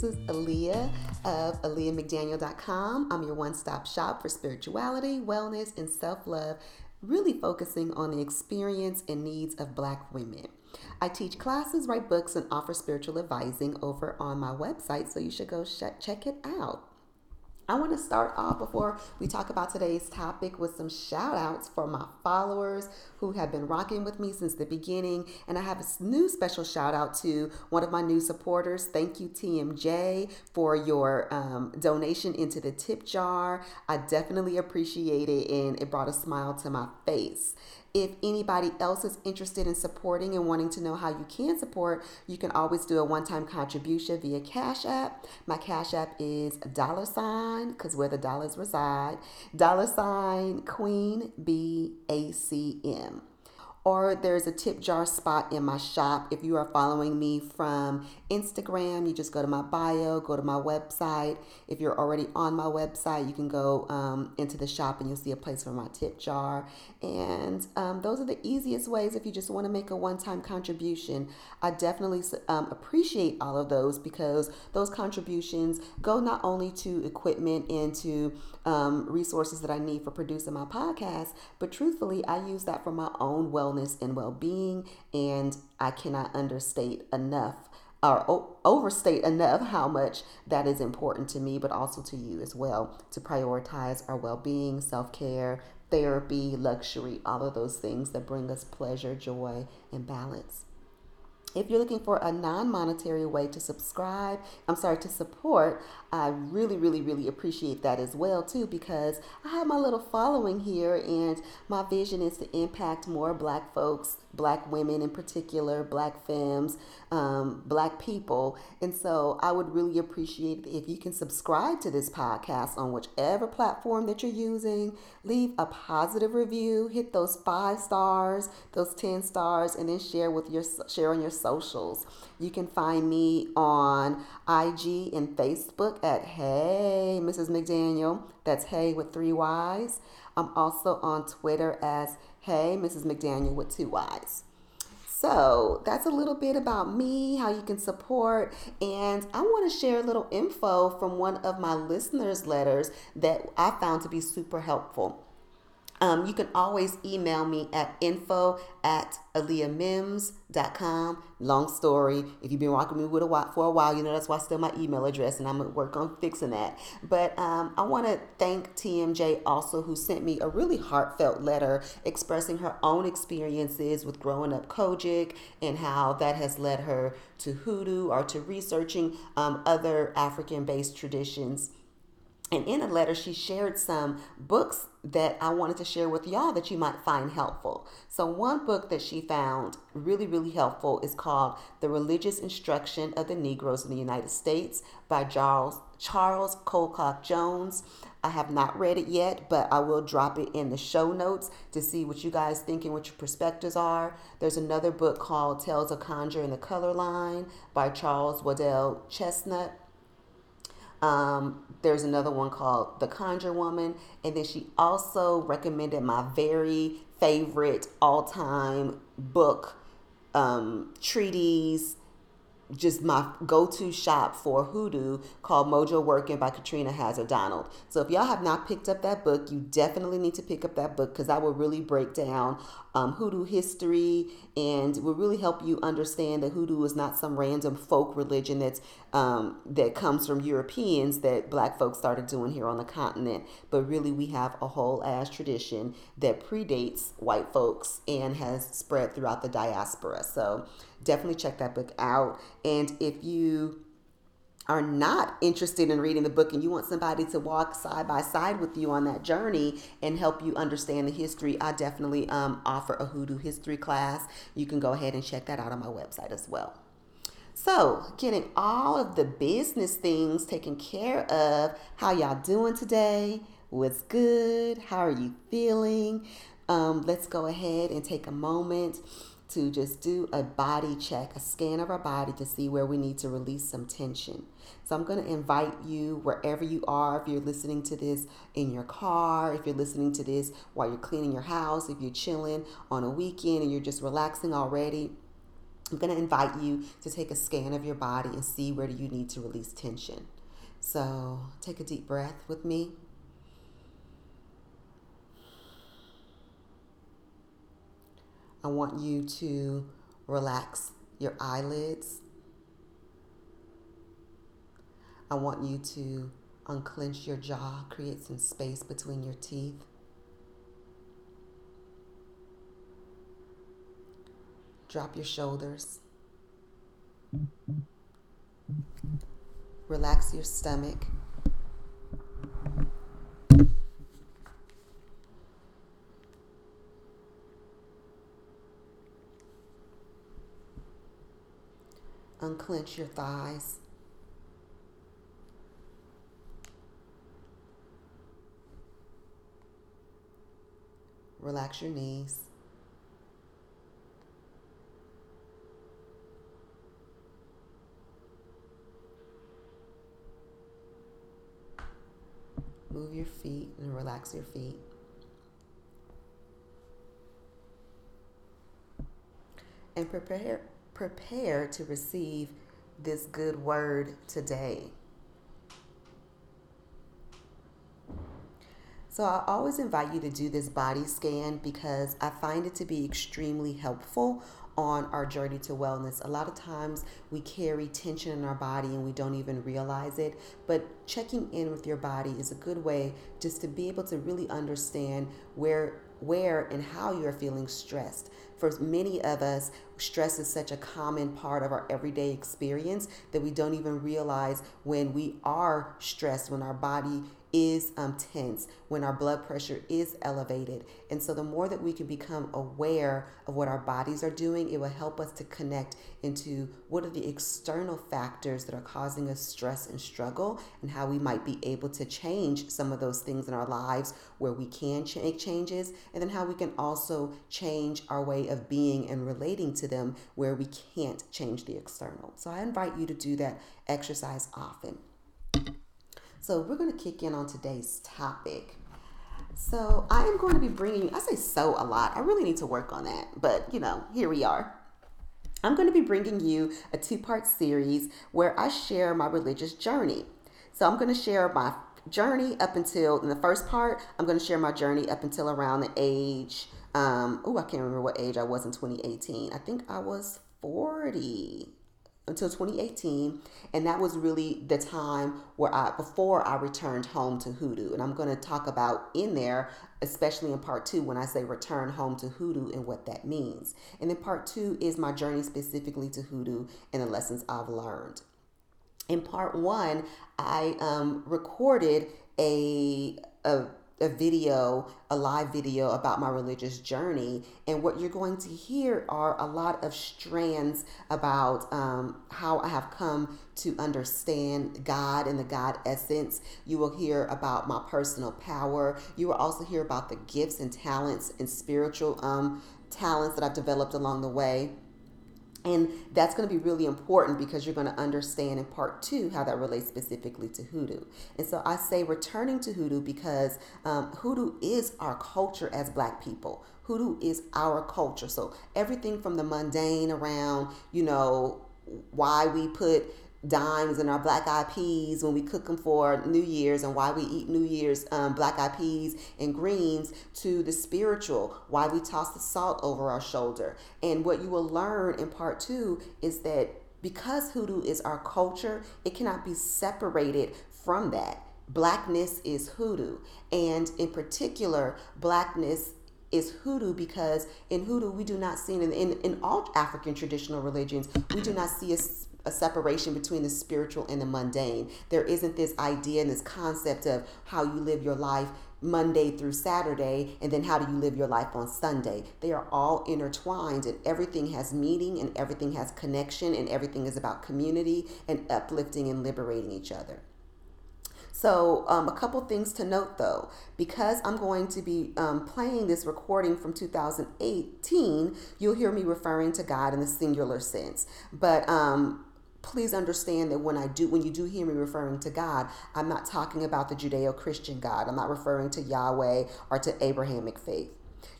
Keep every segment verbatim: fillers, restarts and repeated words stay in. This is Aliyah of Aliyah McDaniel dot com. I'm your one-stop shop for spirituality, wellness, and self-love, really focusing on the experience and needs of Black women. I teach classes, write books, and offer spiritual advising over on my website, so you should go sh- check it out. I want to start off before we talk about today's topic with some shout outs for my followers who have been rocking with me since the beginning. And I have a new special shout out to one of my new supporters. Thank you, T M J, for your um, donation into the tip jar. I definitely appreciate it, and it brought a smile to my face. If anybody else is interested in supporting and wanting to know how you can support, you can always do a one-time contribution via Cash App. My Cash App is dollar sign, because where the dollars reside, dollar sign Queen B A C M. Or there's a tip jar spot in my shop. If you are following me from Instagram, you just go to my bio, go to my website. If you're already on my website, you can go um, into the shop and you'll see a place for my tip jar. And um, those are the easiest ways if you just want to make a one-time contribution. I definitely um, appreciate all of those, because those contributions go not only to equipment and to um, resources that I need for producing my podcast, but truthfully, I use that for my own wellness and well-being, and I cannot understate enough or o- overstate enough how much that is important to me, but also to you as well, to prioritize our well-being, self-care, therapy, luxury, all of those things that bring us pleasure, joy, and balance. If you're looking for a non-monetary way to subscribe, I'm sorry, to support, I really, really, really appreciate that as well, too, because I have my little following here, and my vision is to impact more Black folks, Black women in particular, Black femmes, um, Black people. And so I would really appreciate if you can subscribe to this podcast on whichever platform that you're using, leave a positive review, hit those five stars, those ten stars, and then share with your, share on your socials. You can find me on I G and Facebook at Hey Missus McDaniel. That's Hey with three Y's. I'm also on Twitter as Hey Missus McDaniel with two Y's. So that's a little bit about me, how you can support, and I want to share a little info from one of my listeners' letters that I found to be super helpful. Um, you can always email me at info at Aliyah Mims dot com. Long story. If you've been rocking me with a while, for a while, you know that's why I still my email address, and I'm going to work on fixing that. But um, I want to thank T M J also, who sent me a really heartfelt letter expressing her own experiences with growing up Kojic and how that has led her to hoodoo or to researching um, other African-based traditions. And in a letter, she shared some books that I wanted to share with y'all that you might find helpful. So one book that she found really, really helpful is called The Religious Instruction of the Negroes in the United States by Charles Charles Colcock Jones. I have not read it yet, but I will drop it in the show notes to see what you guys think and what your perspectives are. There's another book called Tales of Conjure in the Color Line by Charles Waddell Chestnut. Um, there's another one called The Conjure Woman. And then she also recommended my very favorite all-time book, um, treatise, just my go-to shop for hoodoo, called Mojo Working by Katrina Hazard Donald. So if y'all have not picked up that book, you definitely need to pick up that book, because I will really break down um, hoodoo history, and will really help you understand that hoodoo is not some random folk religion that's um, that comes from Europeans that Black folks started doing here on the continent. But really, we have a whole ass tradition that predates white folks and has spread throughout the diaspora. So definitely check that book out. And if you are not interested in reading the book and you want somebody to walk side by side with you on that journey and help you understand the history, I definitely um, offer a hoodoo history class. You can go ahead and check that out on my website as well. So, getting all of the business things taken care of. How y'all doing today? What's good? How are you feeling? Um, let's go ahead and take a moment to just do a body check, a scan of our body to see where we need to release some tension. So I'm going to invite you, wherever you are, if you're listening to this in your car, if you're listening to this while you're cleaning your house, if you're chilling on a weekend and you're just relaxing already, I'm going to invite you to take a scan of your body and see where you need to release tension. So take a deep breath with me. I want you to relax your eyelids. I want you to unclench your jaw, create some space between your teeth. Drop your shoulders. Relax your stomach. Unclench your thighs. Relax your knees. Move your feet and relax your feet. And prepare prepare to receive this good word today. So I always invite you to do this body scan because I find it to be extremely helpful on our journey to wellness. A lot of times we carry tension in our body and we don't even realize it, but checking in with your body is a good way just to be able to really understand where where and how you're feeling stressed. For many of us, stress is such a common part of our everyday experience that we don't even realize when we are stressed, when our body is um, tense, when our blood pressure is elevated. And so the more that we can become aware of what our bodies are doing, it will help us to connect into what are the external factors that are causing us stress and struggle and how we might be able to change some of those things in our lives where we can make changes, and then how we can also change our way of being and relating to them where we can't change the external. So I invite you to do that exercise often. So we're going to kick in on today's topic. So I am going to be bringing you, I say so a lot. I really need to work on that, but you know, here we are. I'm going to be bringing you a two-part series where I share my religious journey. So I'm going to share my journey up until, in the first part, I'm going to share my journey up until around the age, um, oh, I can't remember what age I was in twenty eighteen. I think I was forty. Until twenty eighteen, and that was really the time where I, before I returned home to hoodoo. And I'm going to talk about in there, especially in part two, when I say return home to hoodoo and what that means. And then part two is my journey specifically to hoodoo and the lessons I've learned. In part one, I um, recorded a, a a video, a live video about my religious journey. And what you're going to hear are a lot of strands about um, how I have come to understand God and the God essence. You will hear about my personal power. You will also hear about the gifts and talents and spiritual um, talents that I've developed along the way. And that's going to be really important because you're going to understand in part two how that relates specifically to hoodoo. And so I say returning to hoodoo because um, hoodoo is our culture as Black people. Hoodoo is our culture. So everything from the mundane around, you know, why we put dimes in our black eyed peas when we cook them for New Year's and why we eat New Year's um, black eyed peas and greens, to the spiritual, why we toss the salt over our shoulder. And what you will learn in part two is that because hoodoo is our culture, it cannot be separated from that. Blackness is hoodoo, and in particular, blackness is hoodoo because in hoodoo we do not see, in in, in all African traditional religions, we do not see a a separation between the spiritual and the mundane. There isn't this idea and this concept of how you live your life Monday through Saturday, and then how do you live your life on Sunday. They are all intertwined, and everything has meaning, and everything has connection, and everything is about community and uplifting and liberating each other. So um, a couple things to note, though, because I'm going to be um, playing this recording from two thousand eighteen, you'll hear me referring to God in the singular sense. But um, please understand that when I do, when you do hear me referring to God, I'm not talking about the Judeo-Christian God. I'm not referring to Yahweh or to Abrahamic faith.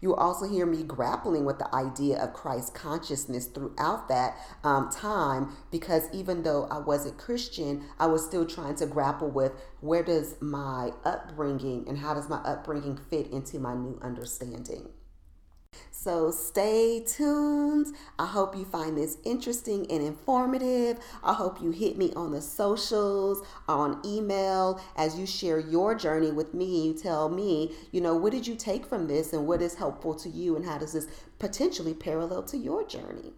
You will also hear me grappling with the idea of Christ consciousness throughout that um, time, because even though I wasn't Christian, I was still trying to grapple with where does my upbringing and how does my upbringing fit into my new understanding. So stay tuned. I hope you find this interesting and informative. I hope you hit me on the socials, on email, as you share your journey with me. You tell me, you know, what did you take from this and what is helpful to you and how does this potentially parallel to your journey?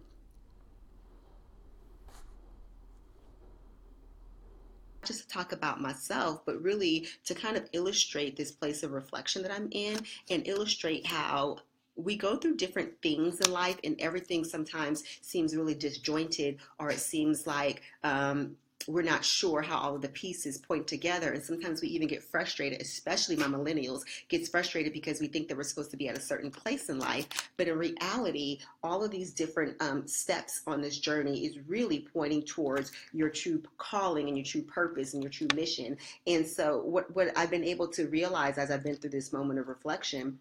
Just to talk about myself, but really to kind of illustrate this place of reflection that I'm in and illustrate how we go through different things in life, and everything sometimes seems really disjointed, or it seems like um, we're not sure how all of the pieces point together. And sometimes we even get frustrated, especially my millennials gets frustrated because we think that we're supposed to be at a certain place in life. But in reality, all of these different um, steps on this journey is really pointing towards your true calling and your true purpose and your true mission. And so what, what I've been able to realize as I've been through this moment of reflection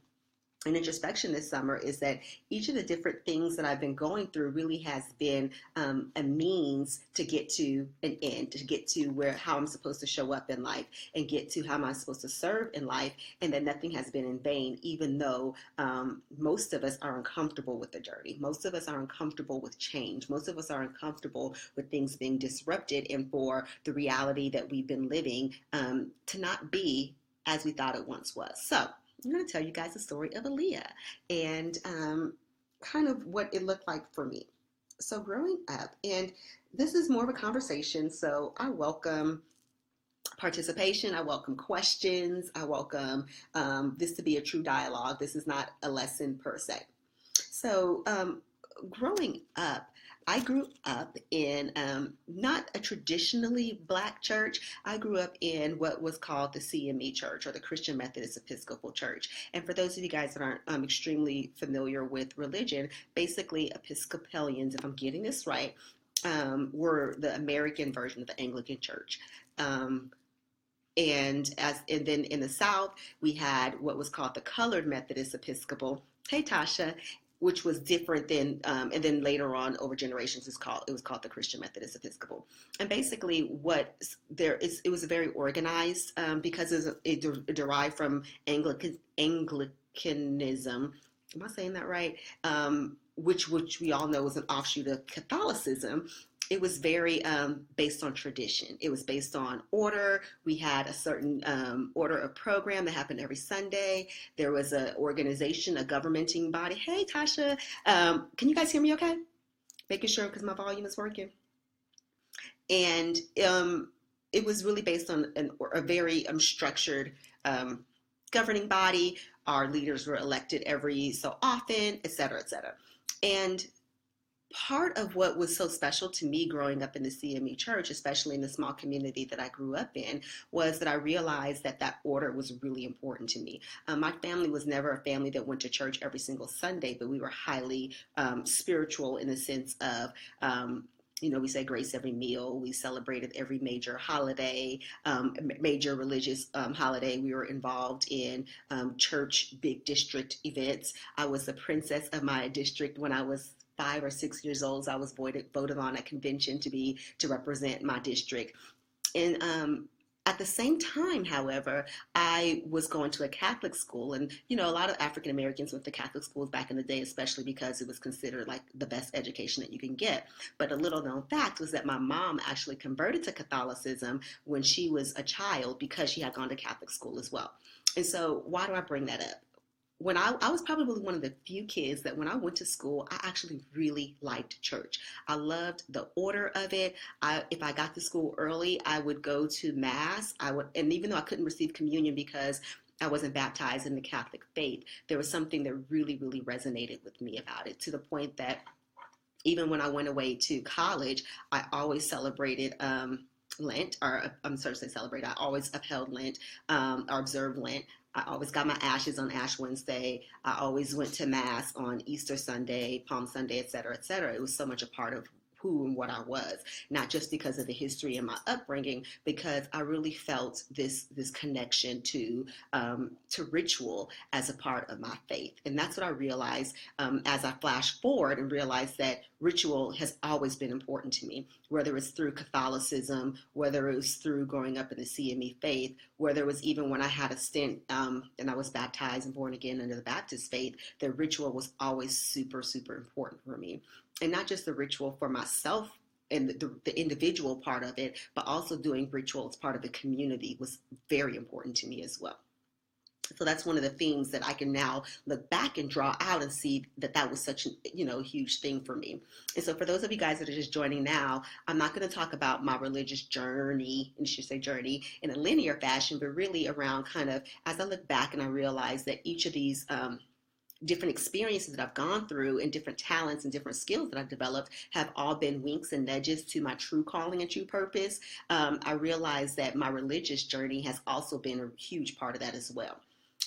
and introspection this summer is that each of the different things that I've been going through really has been um, a means to get to an end, to get to where how I'm supposed to show up in life and get to how am I supposed to serve in life, and that nothing has been in vain, even though um, most of us are uncomfortable with the journey. Most of us are uncomfortable with change. Most of us are uncomfortable with things being disrupted and for the reality that we've been living um, to not be as we thought it once was. So I'm going to tell you guys the story of Aliyah and um, kind of what it looked like for me. So growing up, and this is more of a conversation, so I welcome participation, I welcome questions, I welcome um, this to be a true dialogue. This is not a lesson per se. So um, growing up, I grew up in um, not a traditionally black church. I grew up in what was called the C M E church, or the Christian Methodist Episcopal Church. And for those of you guys that aren't um, extremely familiar with religion, basically Episcopalians, if I'm getting this right, um, were the American version of the Anglican Church. Um, and, as, and then in the South, we had what was called the Colored Methodist Episcopal. Hey, Tasha. Which was different than, um, and then later on over generations, it's called, it was called the Christian Methodist Episcopal. And basically what there is, it was very organized um, because it, it, de- it derived from Anglican, Anglicanism. Am I saying that right? Um, which, which we all know is an offshoot of Catholicism. It was very um, based on tradition. It was based on order. We had a certain um, order of program that happened every Sunday. There was an organization, a governing body. Hey, Tasha, um, can you guys hear me okay? Making sure because my volume is working. And um, it was really based on an, a very um, structured um, governing body. Our leaders were elected every so often, et cetera, et cetera. And part of what was so special to me growing up in the C M E church, especially in the small community that I grew up in, was that I realized that that order was really important to me. Um, my family was never a family that went to church every single Sunday, but we were highly um, spiritual in the sense of, um, you know, we say grace every meal. We celebrated every major holiday, um, major religious um, holiday. We were involved in um, church big district events. I was the princess of my district when I was five or six years old. I was voted voted on a convention to be to represent my district. And um, at the same time, however, I was going to a Catholic school, and you know, a lot of African Americans went to Catholic schools back in the day, especially because it was considered like the best education that you can get. But a little known fact was that my mom actually converted to Catholicism when she was a child because she had gone to Catholic school as well. And so, why do I bring that up? When I, I was probably one of the few kids that when I went to school, I actually really liked church. I loved the order of it. I, if I got to school early, I would go to mass. I would, and even though I couldn't receive communion because I wasn't baptized in the Catholic faith, there was something that really, really resonated with me about it, to the point that even when I went away to college, I always celebrated um, Lent, or I'm sorry to say celebrate. I always upheld Lent um, or observed Lent. I always got my ashes on Ash Wednesday. I always went to Mass on Easter Sunday, Palm Sunday, et cetera, et cetera. It was so much a part of who and what I was, not just because of the history and my upbringing, because I really felt this this connection to um, to ritual as a part of my faith. And that's what I realized um, as I flashed forward and realized that ritual has always been important to me, whether it's through Catholicism, whether it was through growing up in the C M E faith, whether it was even when I had a stint um, and I was baptized and born again under the Baptist faith, that ritual was always super, super important for me. And not just the ritual for myself and the, the individual part of it, but also doing ritual as part of the community was very important to me as well. So that's one of the things that I can now look back and draw out and see that that was such a, you know, huge thing for me. And so for those of you guys that are just joining now, I'm not going to talk about my religious journey, and should say journey, in a linear fashion, but really around kind of as I look back and I realize that each of these um, different experiences that I've gone through and different talents and different skills that I've developed have all been winks and nudges to my true calling and true purpose. Um, I realized that my religious journey has also been a huge part of that as well.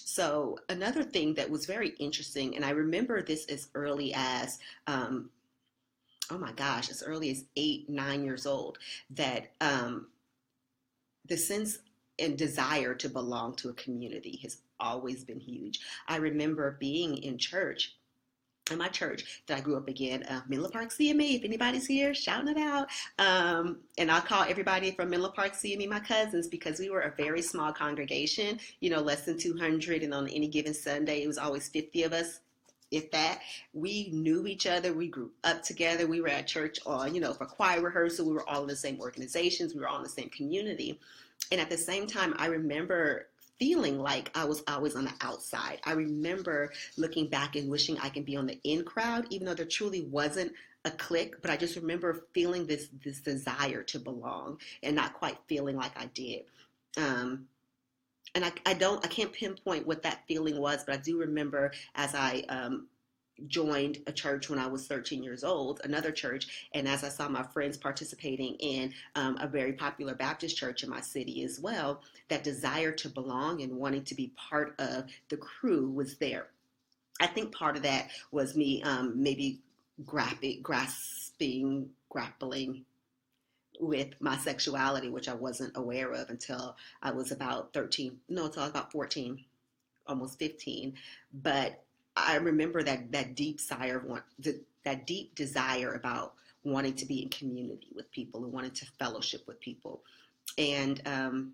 So another thing that was very interesting, and I remember this as early as, um, oh my gosh, as early as eight, nine years old, that um, the sense and desire to belong to a community has always been huge. I remember being in church, in my church that I grew up again, uh, Menlo Park C M E, if anybody's here, shouting it out. Um, and I'll call everybody from Menlo Park C M E my cousins, because we were a very small congregation, you know, less than two hundred. And on any given Sunday, it was always fifty of us, if that. We knew each other. We grew up together. We were at church, or, you know, for choir rehearsal. We were all in the same organizations. We were all in the same community. And at the same time, I remember feeling like I was always on the outside. I remember looking back and wishing I can be on the in crowd, even though there truly wasn't a clique, but I just remember feeling this this desire to belong and not quite feeling like I did. Um, and I, I don't, I can't pinpoint what that feeling was, but I do remember as I um, joined a church when I was thirteen years old, another church, and as I saw my friends participating in um, a very popular Baptist church in my city as well, that desire to belong and wanting to be part of the crew was there. I think part of that was me um, maybe grappling, grasping, grappling with my sexuality, which I wasn't aware of until I was about thirteen, no, until I was about fourteen, almost fifteen, but I remember that that deep desire of want, that deep desire about wanting to be in community with people and wanting to fellowship with people, and um,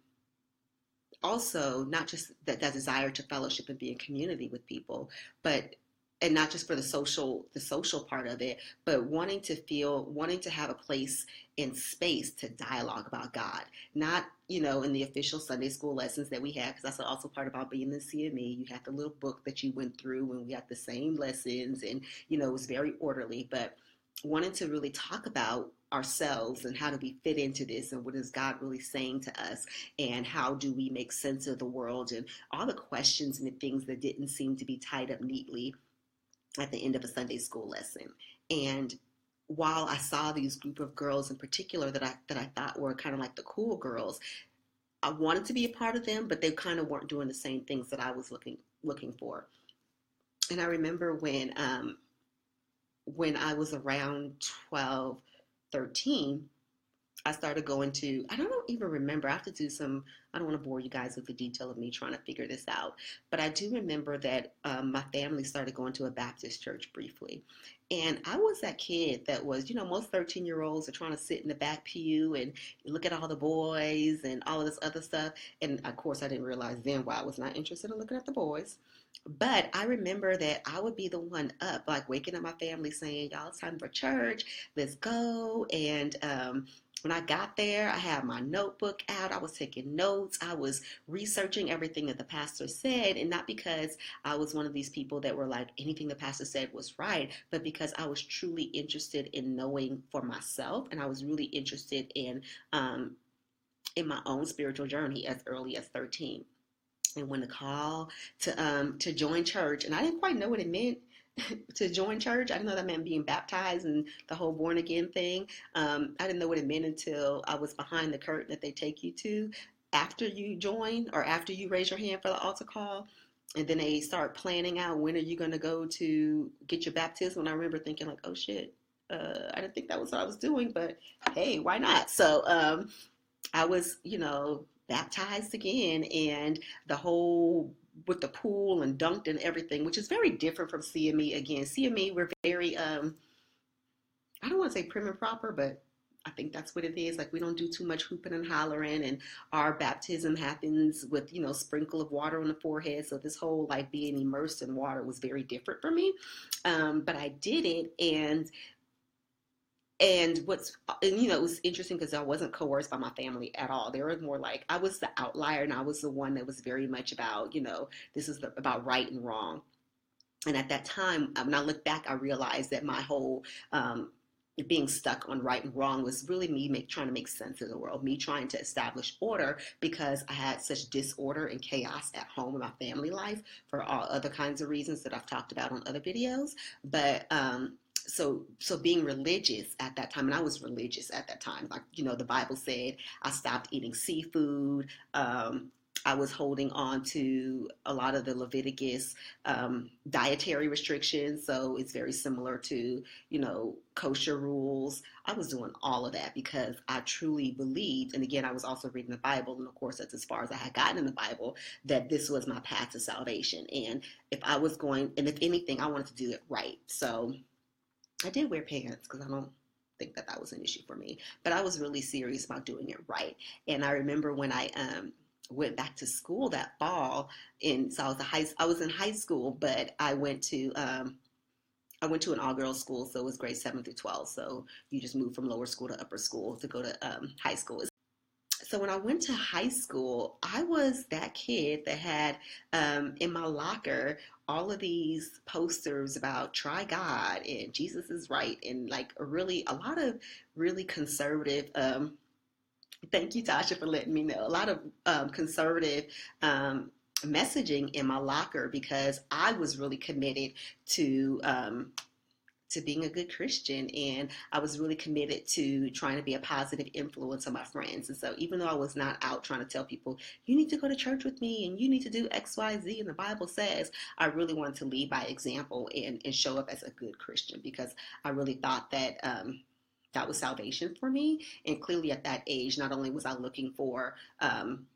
also not just that, that desire to fellowship and be in community with people, but and not just for the social the social part of it, but wanting to feel wanting to have a place in space to dialogue about God, not, you know, in the official Sunday school lessons that we had, because that's also part about being in C M E. You had the little book that you went through when we had the same lessons, and, you know, it was very orderly, but wanting to really talk about ourselves and how do we fit into this and what is God really saying to us and how do we make sense of the world and all the questions and the things that didn't seem to be tied up neatly at the end of a Sunday school lesson. And while I saw these group of girls in particular that I that I thought were kind of like the cool girls, I wanted to be a part of them, but they kind of weren't doing the same things that I was looking looking for. And I remember when um, when I was around twelve, thirteen, I started going to, I don't even remember, I have to do some, I don't want to bore you guys with the detail of me trying to figure this out, but I do remember that um, my family started going to a Baptist church briefly, and I was that kid that was, you know, most thirteen-year-olds are trying to sit in the back pew and look at all the boys and all of this other stuff, and of course I didn't realize then why I was not interested in looking at the boys. But I remember that I would be the one up, like waking up my family saying, y'all, it's time for church, let's go. And um, when I got there, I had my notebook out. I was taking notes. I was researching everything that the pastor said, and not because I was one of these people that were like, anything the pastor said was right, but because I was truly interested in knowing for myself, and I was really interested in, um, in my own spiritual journey as early as thirteen. And when the call to um to join church, and I didn't quite know what it meant to join church. I didn't know that meant being baptized and the whole born again thing. Um, I didn't know what it meant until I was behind the curtain that they take you to after you join or after you raise your hand for the altar call. And then they start planning out when are you going to go to get your baptism. And I remember thinking like, oh, shit, uh, I didn't think that was what I was doing, but hey, why not? So um, I was, you know, baptized again, and the whole with the pool and dunked and everything, which is very different from C M E. Again, C M E, we're very, um, I don't want to say prim and proper, but I think that's what it is. Like, we don't do too much hooping and hollering, and our baptism happens with, you know, sprinkle of water on the forehead. So this whole like being immersed in water was very different for me. Um, but I did it. And, and what's, and, you know, it was interesting because I wasn't coerced by my family at all. They were more like, I was the outlier, and I was the one that was very much about, you know, this is the, about right and wrong. And at that time, when I look back, I realized that my whole, um, being stuck on right and wrong was really me make, trying to make sense of the world, me trying to establish order, because I had such disorder and chaos at home in my family life for all other kinds of reasons that I've talked about on other videos. But um, so so being religious at that time, and I was religious at that time, like, you know, the Bible said I stopped eating seafood. Um, I was holding on to a lot of the Leviticus um, dietary restrictions. So it's very similar to, you know, kosher rules. I was doing all of that because I truly believed. And again, I was also reading the Bible. And of course, that's as far as I had gotten in the Bible, that this was my path to salvation. And if I was going, and if anything, I wanted to do it right. So I did wear pants because I don't think that that was an issue for me. But I was really serious about doing it right. And I remember when I, um, went back to school that fall, and so I was a high, I was in high school, but I went to um, I went to an all-girls school, so it was grade seven through twelve. So you just moved from lower school to upper school to go to um, high school. So when I went to high school, I was that kid that had um, in my locker all of these posters about try God and Jesus is right, and like really a lot of really conservative. Um, Thank you, Tasha, for letting me know. A lot of um, conservative um, messaging in my locker, because I was really committed to um, to being a good Christian, and I was really committed to trying to be a positive influence on my friends. And so even though I was not out trying to tell people, you need to go to church with me and you need to do X, Y, Z, and the Bible says, I really wanted to lead by example and, and show up as a good Christian, because I really thought that um, that was salvation for me. And clearly at that age, not only was I looking for um,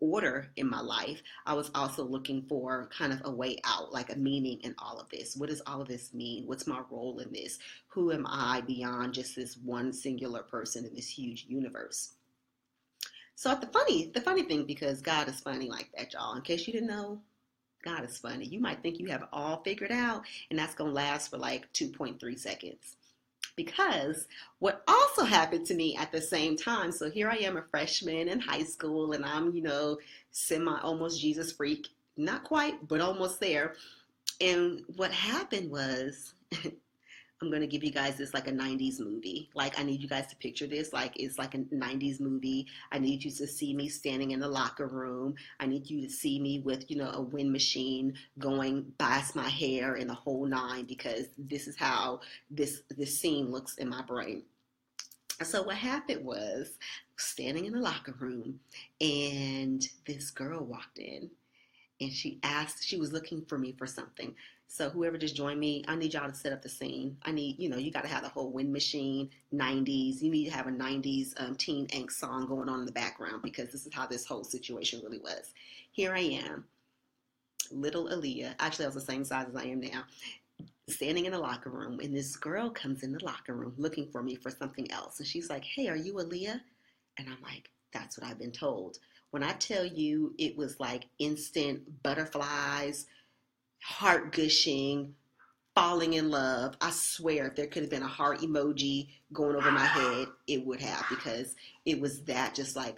order in my life, I was also looking for kind of a way out, like a meaning in all of this. What does all of this mean? What's my role in this? Who am I beyond just this one singular person in this huge universe? So at the funny, the funny thing, because God is funny like that, y'all, in case you didn't know, God is funny. You might think you have it all figured out, and that's going to last for like two point three seconds. Because what also happened to me at the same time, so here I am, a freshman in high school, and I'm, you know, semi almost Jesus freak, not quite, but almost there. And what happened was, I'm going to give you guys this like a nineties movie. Like, I need you guys to picture this. Like, it's like a nineties movie. I need you to see me standing in the locker room. I need you to see me with, you know, a wind machine going past my hair and the whole nine, because this is how this, this scene looks in my brain. So what happened was, standing in the locker room, and this girl walked in, and she asked, she was looking for me for something. So whoever just joined me, I need y'all to set up the scene. I need, you know, you got to have the whole wind machine, nineties. You need to have a nineties um, teen angst song going on in the background, because this is how this whole situation really was. Here I am, little Aaliyah. Actually, I was the same size as I am now, standing in the locker room. And this girl comes in the locker room looking for me for something else. And she's like, hey, are you Aaliyah? And I'm like, that's what I've been told. When I tell you, it was like instant butterflies, heart gushing, falling in love. I swear, if there could have been a heart emoji going over my head, it would have, because it was that just like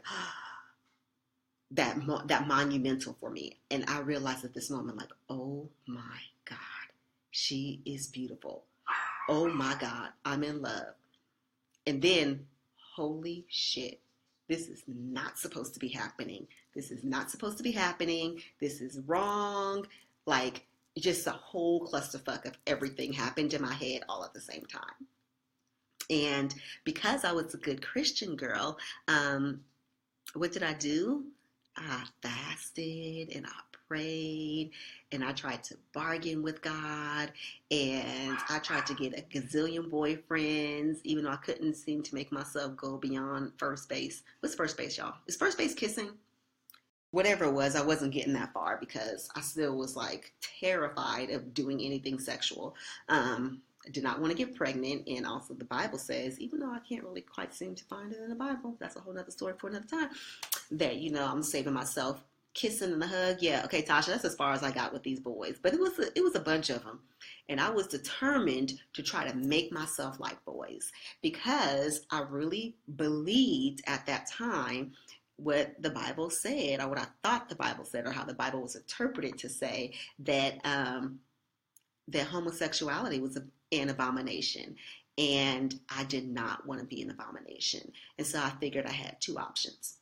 that that monumental for me. And I realized at this moment, like, oh my God, she is beautiful. Oh my God, I'm in love. And then, holy shit. This is not supposed to be happening. This is not supposed to be happening. This is wrong. Like, just a whole clusterfuck of everything happened in my head all at the same time. And because I was a good Christian girl, um, what did I do? I fasted and I prayed and I tried to bargain with God and I tried to get a gazillion boyfriends, even though I couldn't seem to make myself go beyond first base. What's first base, y'all? Is first base kissing? Whatever it was, I wasn't getting that far because I still was like terrified of doing anything sexual. Um, I did not want to get pregnant. And also the Bible says, even though I can't really quite seem to find it in the Bible, that's a whole nother story for another time, that, you know, I'm saving myself kissing and the hug. Yeah. Okay, Tasha, that's as far as I got with these boys, but it was, a, it was a bunch of them. And I was determined to try to make myself like boys because I really believed at that time what the Bible said, or what I thought the Bible said, or how the Bible was interpreted to say that um, that homosexuality was an abomination, and I did not want to be an abomination. And so I figured I had two options.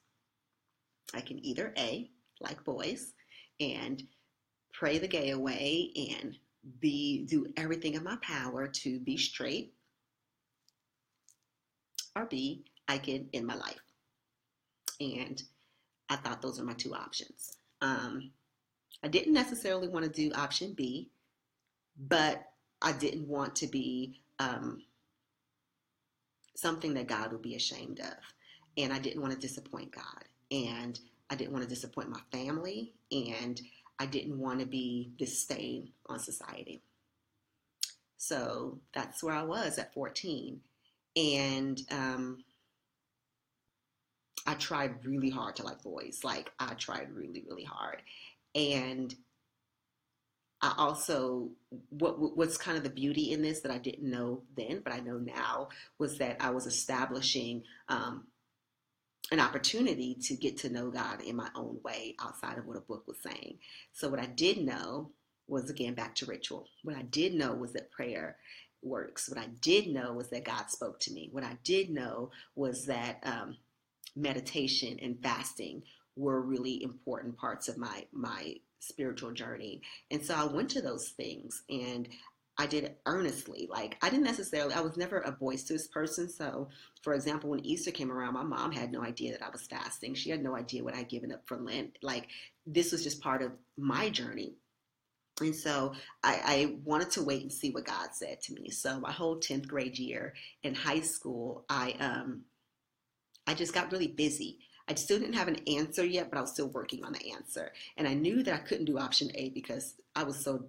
I can either A, like boys, and pray the gay away, and be do everything in my power to be straight, or B, I can end my life. And I thought those were my two options. Um, I didn't necessarily want to do option B, but I didn't want to be um, something that God would be ashamed of. And I didn't want to disappoint God. And I didn't want to disappoint my family. And I didn't want to be disdained on society. So that's where I was at fourteen. And um I tried really hard to like boys. Like I tried really, really hard. And I also, what what's kind of the beauty in this that I didn't know then, but I know now, was that I was establishing um, an opportunity to get to know God in my own way outside of what a book was saying. So what I did know was, again, back to ritual. What I did know was that prayer works. What I did know was that God spoke to me. What I did know was that um, meditation and fasting were really important parts of my my spiritual journey. And so I went to those things and I did it earnestly. Like I didn't necessarily, I was never a boisterous person. So for example, when Easter came around, my mom had no idea that I was fasting. She had no idea what I'd given up for Lent. Like this was just part of my journey. And so I, I wanted to wait and see what God said to me. So my whole tenth grade year in high school, I, um, I just got really busy. I still didn't have an answer yet, but I was still working on the answer. And I knew that I couldn't do option A because I was so,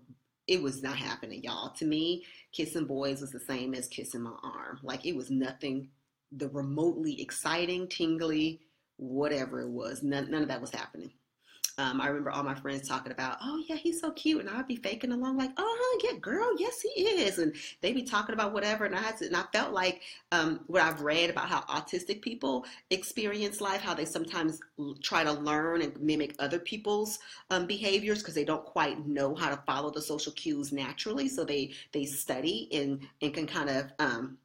it was not happening, y'all. To me, kissing boys was the same as kissing my arm. Like it was nothing, the remotely exciting, tingly, whatever it was. None, none of that was happening. Um, I remember all my friends talking about, oh yeah, he's so cute. And I'd be faking along like, oh yeah, girl, yes he is. And they'd be talking about whatever. And I had to, and I felt like um, what I've read about how autistic people experience life, how they sometimes l- try to learn and mimic other people's um, behaviors because they don't quite know how to follow the social cues naturally. So they, they study and, and can kind of um,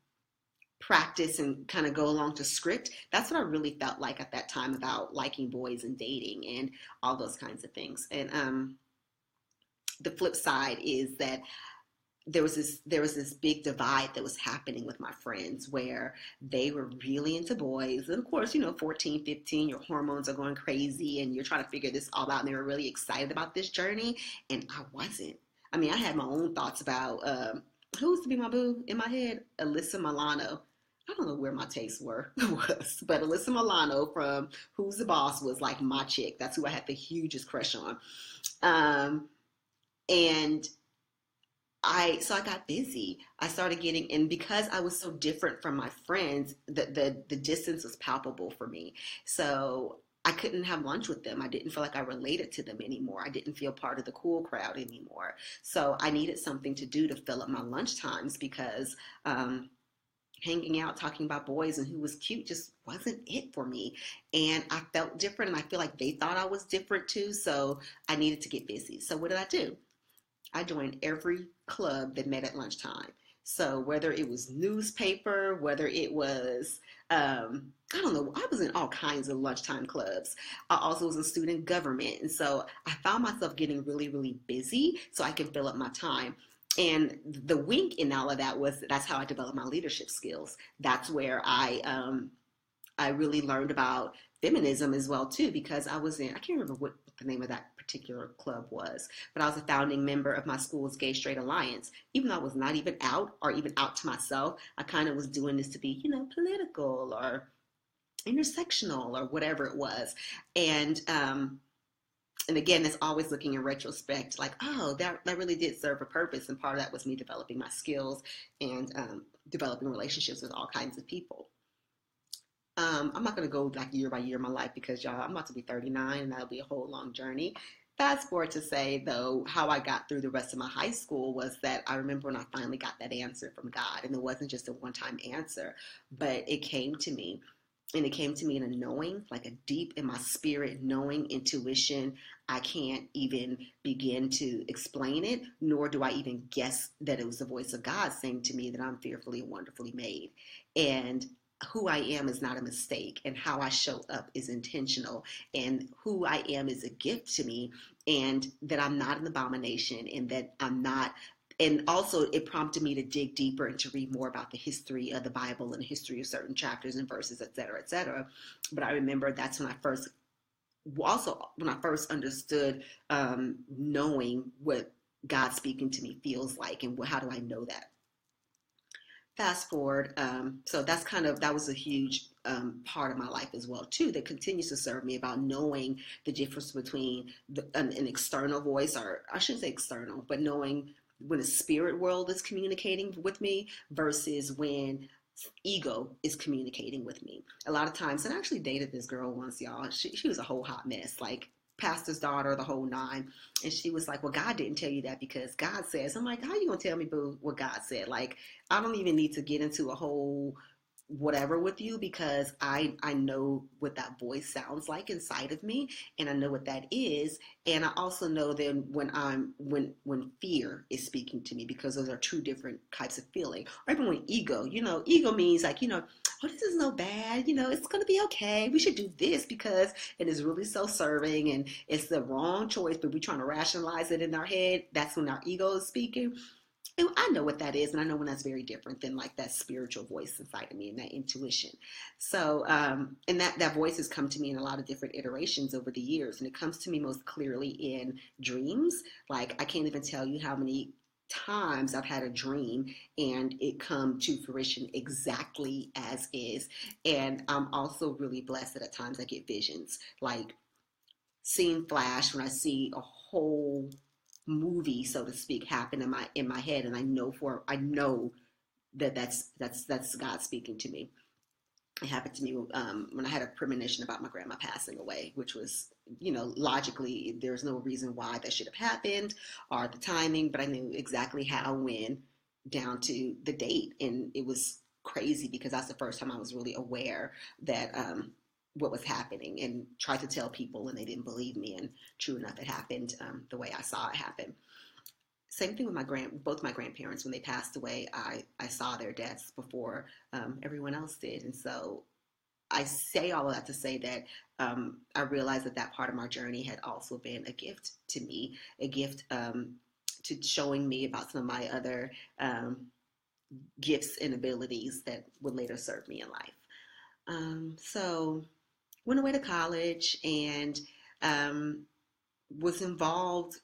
practice and kind of go along to script. That's what I really felt like at that time about liking boys and dating and all those kinds of things. And um, the flip side is that there was this there was this big divide that was happening with my friends where they were really into boys. And of course, you know, fourteen, fifteen, your hormones are going crazy and you're trying to figure this all out. And they were really excited about this journey. And I wasn't. I mean, I had my own thoughts about um, who used to be my boo in my head? Alyssa Milano. I don't know where my tastes were, was, but Alyssa Milano from Who's the Boss was like my chick. That's who I had the hugest crush on. Um, and I, so I got busy. I started getting, and because I was so different from my friends, the, the, the distance was palpable for me. So I couldn't have lunch with them. I didn't feel like I related to them anymore. I didn't feel part of the cool crowd anymore. So I needed something to do to fill up my lunch times because, um, hanging out, talking about boys and who was cute just wasn't it for me. And I felt different and I feel like they thought I was different too. So I needed to get busy. So what did I do? I joined every club that met at lunchtime. So whether it was newspaper, whether it was, um, I don't know, I was in all kinds of lunchtime clubs. I also was in student government. And so I found myself getting really, really busy so I can fill up my time. And the wink in all of that was that's how I developed my leadership skills. That's where I um, I really learned about feminism as well, too, because I was in, I can't remember what the name of that particular club was, but I was a founding member of my school's Gay Straight Alliance. Even though I was not even out or even out to myself, I kind of was doing this to be, you know, political or intersectional or whatever it was. And, um, and again, that's always looking in retrospect, like, oh, that, that really did serve a purpose. And part of that was me developing my skills and um, developing relationships with all kinds of people. Um, I'm not going to go like year by year in my life because, y'all, I'm about to be thirty-nine and that'll be a whole long journey. Fast forward to say, though, how I got through the rest of my high school was that I remember when I finally got that answer from God. And it wasn't just a one-time answer, but it came to me. And it came to me in a knowing, like a deep in my spirit knowing, intuition. I can't even begin to explain it, nor do I even guess that it was the voice of God saying to me that I'm fearfully and wonderfully made. And who I am is not a mistake, and how I show up is intentional, and who I am is a gift to me, and that I'm not an abomination, and that I'm not. And also it prompted me to dig deeper and to read more about the history of the Bible and the history of certain chapters and verses, et cetera, et cetera. But I remember that's when I first, also when I first understood um, knowing what God speaking to me feels like, and how do I know that? Fast forward, um, so that's kind of, that was a huge um, part of my life as well, too, that continues to serve me about knowing the difference between the, an, an external voice, or I shouldn't say external, but knowing when the spirit world is communicating with me versus when ego is communicating with me. A lot of times, and I actually dated this girl once, y'all, she, she was a whole hot mess, like pastor's daughter, the whole nine. And she was like, well, God didn't tell you that because God says. I'm like, how are you going to tell me, boo, what God said? Like, I don't even need to get into a whole whatever with you because I, I know what that voice sounds like inside of me, and I know what that is. And I also know then when I'm when when fear is speaking to me, because those are two different types of feeling. Or even when ego, you know, ego means like, you know, oh, this is no bad, you know, it's gonna be okay, we should do this because, and it's really self-serving and it's the wrong choice, but we're trying to rationalize it in our head. That's when our ego is speaking. And I know what that is, and I know when that's very different than like that spiritual voice inside of me and that intuition. So, um, and that, that voice has come to me in a lot of different iterations over the years, and it comes to me most clearly in dreams. Like, I can't even tell you how many times I've had a dream and it come to fruition exactly as is. And I'm also really blessed that at times I get visions, like seeing flash when I see a whole movie, so to speak, happen in my in my head, and I know for I know that that's that's that's God speaking to me. It happened to me um, when I had a premonition about my grandma passing away, which was, you know, logically there's no reason why that should have happened or the timing, but I knew exactly how, when, down to the date, and it was crazy because that's the first time I was really aware that um, what was happening, and tried to tell people and they didn't believe me, and true enough, it happened um, the way I saw it happen. Same thing with my grand, both my grandparents. When they passed away, I, I saw their deaths before um, everyone else did. And so I say all of that to say that um, I realized that that part of my journey had also been a gift to me, a gift um, to showing me about some of my other um, gifts and abilities that would later serve me in life. Um, so... Went away to college and um, was involved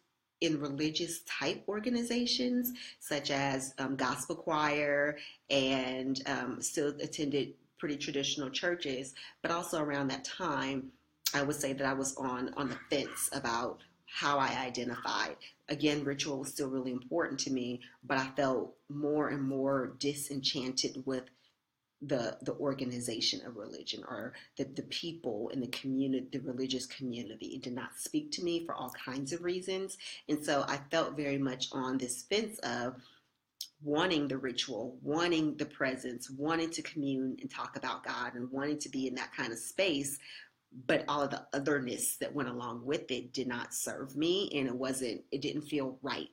in religious type organizations such as um, gospel choir, and um, still attended pretty traditional churches. But also around that time, I would say that I was on, on the fence about how I identified. Again, ritual was still really important to me, but I felt more and more disenchanted with the the organization of religion, or the, the people in the community, the religious community. It did not speak to me for all kinds of reasons. And so I felt very much on this fence of wanting the ritual, wanting the presence, wanting to commune and talk about God, and wanting to be in that kind of space. But all of the otherness that went along with it did not serve me, and it wasn't, it didn't feel right.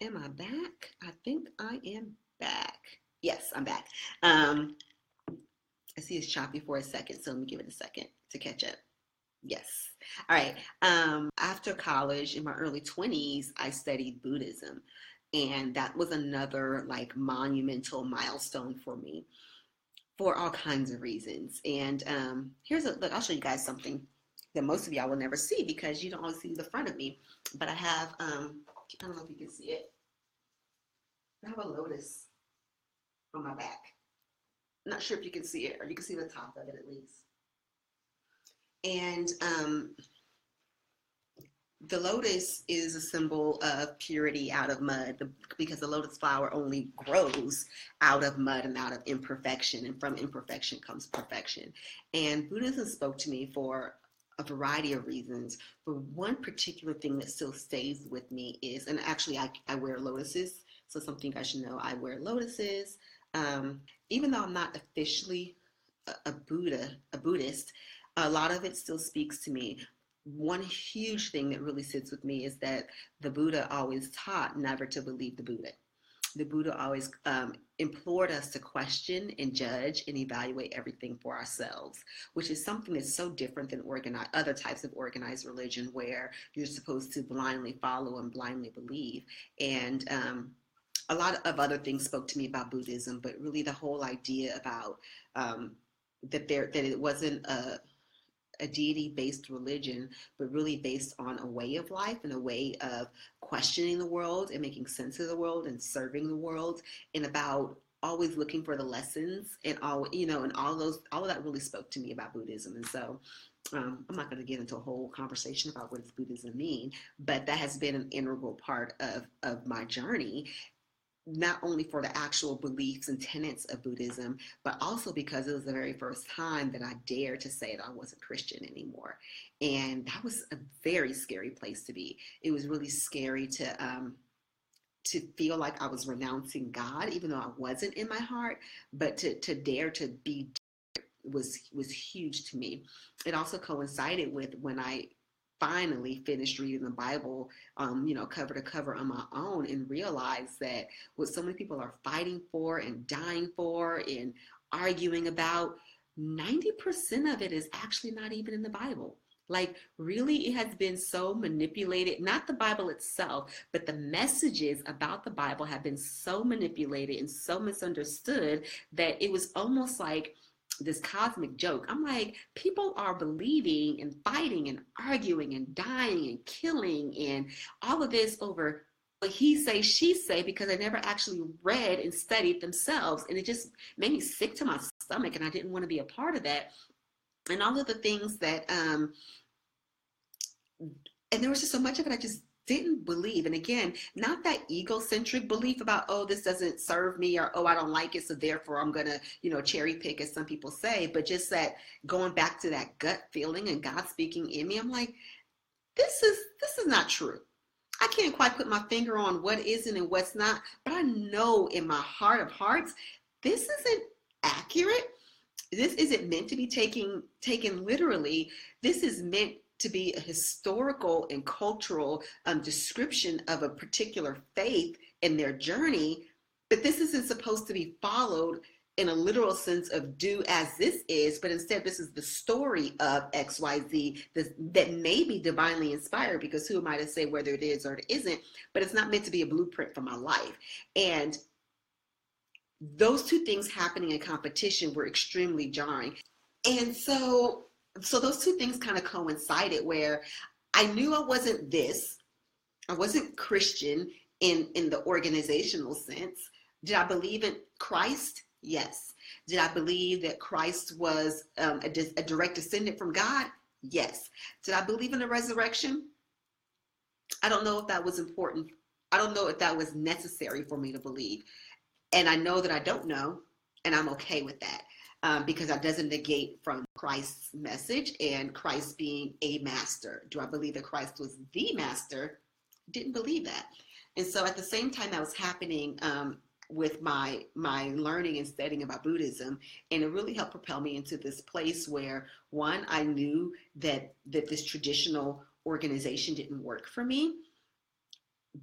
Am I back? I think I am back. Yes, I'm back. Um, I see it's choppy for a second, so let me give it a second to catch up. Yes. All right. Um, after college, in my early twenties, I studied Buddhism. And that was another like monumental milestone for me for all kinds of reasons. And um, here's a look, I'll show you guys something that most of y'all will never see because you don't always see the front of me. But I have, um, I don't know if you can see it. I have a lotus on my back. I'm not sure if you can see it, or you can see the top of it at least. And um, the lotus is a symbol of purity out of mud, because the lotus flower only grows out of mud and out of imperfection, and from imperfection comes perfection. And Buddhism spoke to me for a variety of reasons, but one particular thing that still stays with me is, and actually I, I wear lotuses, so something I should know, I wear lotuses. Um, even though I'm not officially a, a Buddha, a Buddhist, a lot of it still speaks to me. One huge thing that really sits with me is that the Buddha always taught never to believe the Buddha. The Buddha always um, implored us to question and judge and evaluate everything for ourselves, which is something that's so different than organized, other types of organized religion where you're supposed to blindly follow and blindly believe. And um, a lot of other things spoke to me about Buddhism, but really the whole idea about um, that there that it wasn't a a deity-based religion, but really based on a way of life and a way of questioning the world and making sense of the world and serving the world, and about always looking for the lessons and all, you know, and all those, all of that really spoke to me about Buddhism. And so um, I'm not going to get into a whole conversation about what does Buddhism mean, but that has been an integral part of, of my journey, not only for the actual beliefs and tenets of Buddhism, but also because it was the very first time that I dared to say that I wasn't Christian anymore. And that was a very scary place to be. It was really scary to um, to feel like I was renouncing God, even though I wasn't in my heart, but to, to dare to be was was huge to me. It also coincided with when I finally finished reading the Bible, um, you know, cover to cover on my own, and realized that what so many people are fighting for and dying for and arguing about, ninety percent of it is actually not even in the Bible. Like, really, it has been so manipulated, not the Bible itself, but the messages about the Bible have been so manipulated and so misunderstood that it was almost like this cosmic joke. I'm like, people are believing and fighting and arguing and dying and killing and all of this over what he say, she say, because they never actually read and studied themselves. And it just made me sick to my stomach, and I didn't want to be a part of that. And all of the things that, um, and there was just so much of it I just didn't believe. And again, not that egocentric belief about, oh, this doesn't serve me, or, oh, I don't like it, so therefore I'm gonna, you know, cherry pick, as some people say, but just that going back to that gut feeling and God speaking in me, I'm like, this is this is not true. I can't quite put my finger on what isn't and what's not, but I know in my heart of hearts, this isn't accurate. This isn't meant to be taken taken literally. This is meant to be a historical and cultural um, description of a particular faith and their journey, but this isn't supposed to be followed in a literal sense of do as this is, but instead this is the story of X Y Z this, that may be divinely inspired, because who am I to say whether it is or it isn't, but it's not meant to be a blueprint for my life. And those two things happening in competition were extremely jarring. And so, So those two things kind of coincided, where I knew I wasn't this, I wasn't Christian in, in the organizational sense. Did I believe in Christ? Yes. Did I believe that Christ was um, a, a direct descendant from God? Yes. Did I believe in the resurrection? I don't know if that was important. I don't know if that was necessary for me to believe. And I know that I don't know, and I'm okay with that. Um, because that doesn't negate from Christ's message and Christ being a master. Do I believe that Christ was the master? Didn't believe that. And so at the same time that was happening um, with my my learning and studying about Buddhism, and it really helped propel me into this place where, one, I knew that that this traditional organization didn't work for me.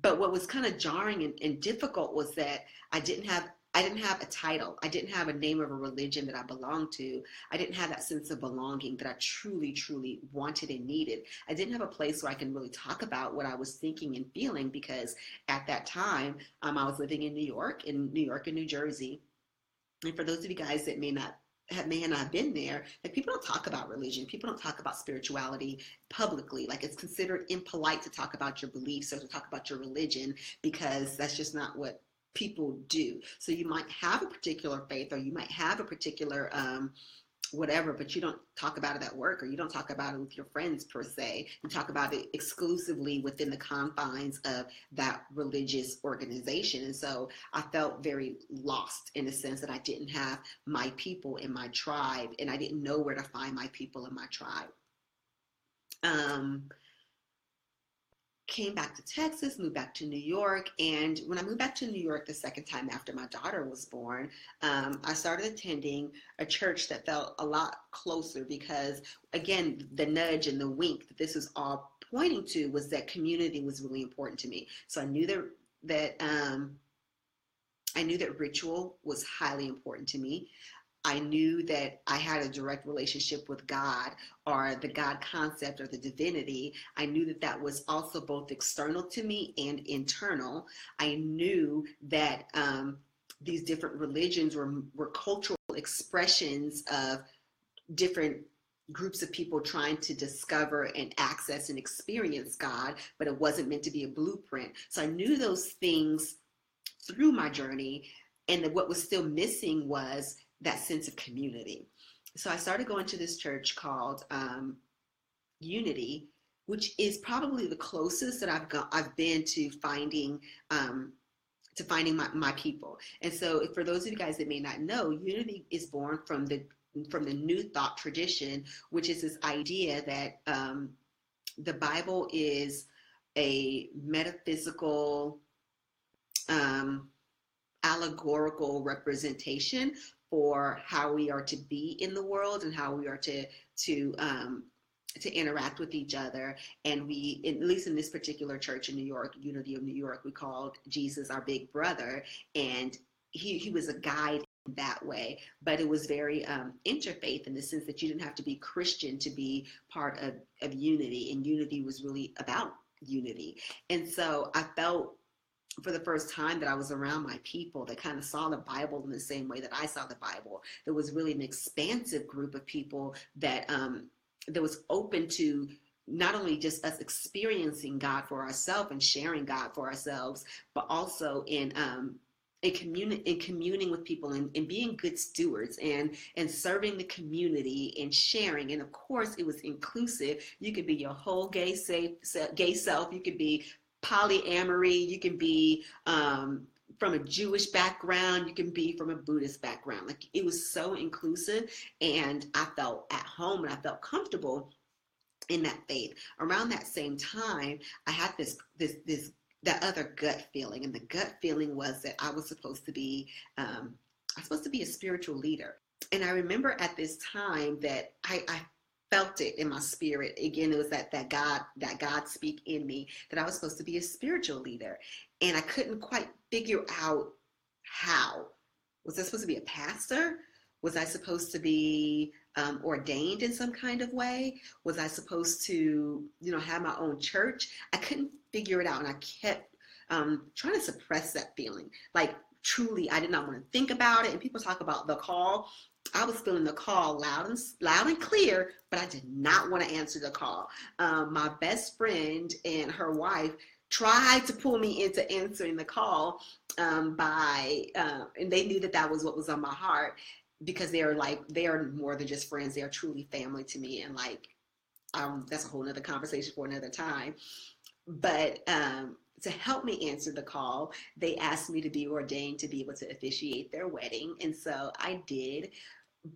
But what was kind of jarring and, and difficult was that I didn't have I didn't have a title. I didn't have a name of a religion that I belonged to. I didn't have that sense of belonging that I truly, truly wanted and needed. I didn't have a place where I can really talk about what I was thinking and feeling, because at that time, um, I was living in New York, in New York and New Jersey. And for those of you guys that may not have, may not have been there, like, people don't talk about religion. People don't talk about spirituality publicly. Like, it's considered impolite to talk about your beliefs or to talk about your religion, because that's just not what people do. So you might have a particular faith, or you might have a particular um, whatever, but you don't talk about it at work, or you don't talk about it with your friends per se. You talk about it exclusively within the confines of that religious organization. And so I felt very lost, in the sense that I didn't have my people in my tribe, and I didn't know where to find my people in my tribe. Um, came back to Texas, moved back to New York. And when I moved back to New York the second time after my daughter was born, um, I started attending a church that felt a lot closer, because, again, the nudge and the wink that this was all pointing to was that community was really important to me. So I knew that, that um, I knew that ritual was highly important to me. I knew that I had a direct relationship with God, or the God concept, or the divinity. I knew that that was also both external to me and internal. I knew that um, these different religions were, were cultural expressions of different groups of people trying to discover and access and experience God, but it wasn't meant to be a blueprint. So I knew those things through my journey, and that what was still missing was that sense of community. So I started going to this church called um, Unity, which is probably the closest that I've got, I've been to finding um, to finding my, my people. And so, for those of you guys that may not know, Unity is born from the from the New Thought tradition, which is this idea that um, the Bible is a metaphysical, um, allegorical representation for how we are to be in the world and how we are to to um, to interact with each other. And we, at least in this particular church in New York, Unity of New York, we called Jesus our big brother, and he he was a guide in that way. But it was very um, interfaith, in the sense that you didn't have to be Christian to be part of of Unity, and Unity was really about unity. And so I felt, for the first time, that I was around my people that kind of saw the Bible in the same way that I saw the Bible. There was really an expansive group of people that um, that was open to not only just us experiencing God for ourselves and sharing God for ourselves, but also in um, in, communi- in communing with people, and, and being good stewards, and and serving the community, and sharing. And of course, it was inclusive. You could be your whole gay, safe, gay self. You could be polyamory, you can be um, from a Jewish background, you can be from a Buddhist background. Like, it was so inclusive, and I felt at home, and I felt comfortable in that faith. Around that same time, I had this, this, this, that other gut feeling, and the gut feeling was that I was supposed to be, um, I was supposed to be a spiritual leader. And I remember at this time that I, I felt it in my spirit. Again, it was that that God, that God speak in me, that I was supposed to be a spiritual leader. And I couldn't quite figure out how. Was I supposed to be a pastor? Was I supposed to be um, ordained in some kind of way? Was I supposed to, you know, have my own church? I couldn't figure it out, and I kept um, trying to suppress that feeling. Like, truly, I did not want to think about it. And people talk about the call. I was feeling the call loud and loud and clear, but I did not want to answer the call. Um, my best friend and her wife tried to pull me into answering the call um, by, uh, and they knew that that was what was on my heart, because they are like, they are more than just friends. They are truly family to me. And like, um, that's a whole nother conversation for another time. But um, to help me answer the call, they asked me to be ordained to be able to officiate their wedding. And so I did.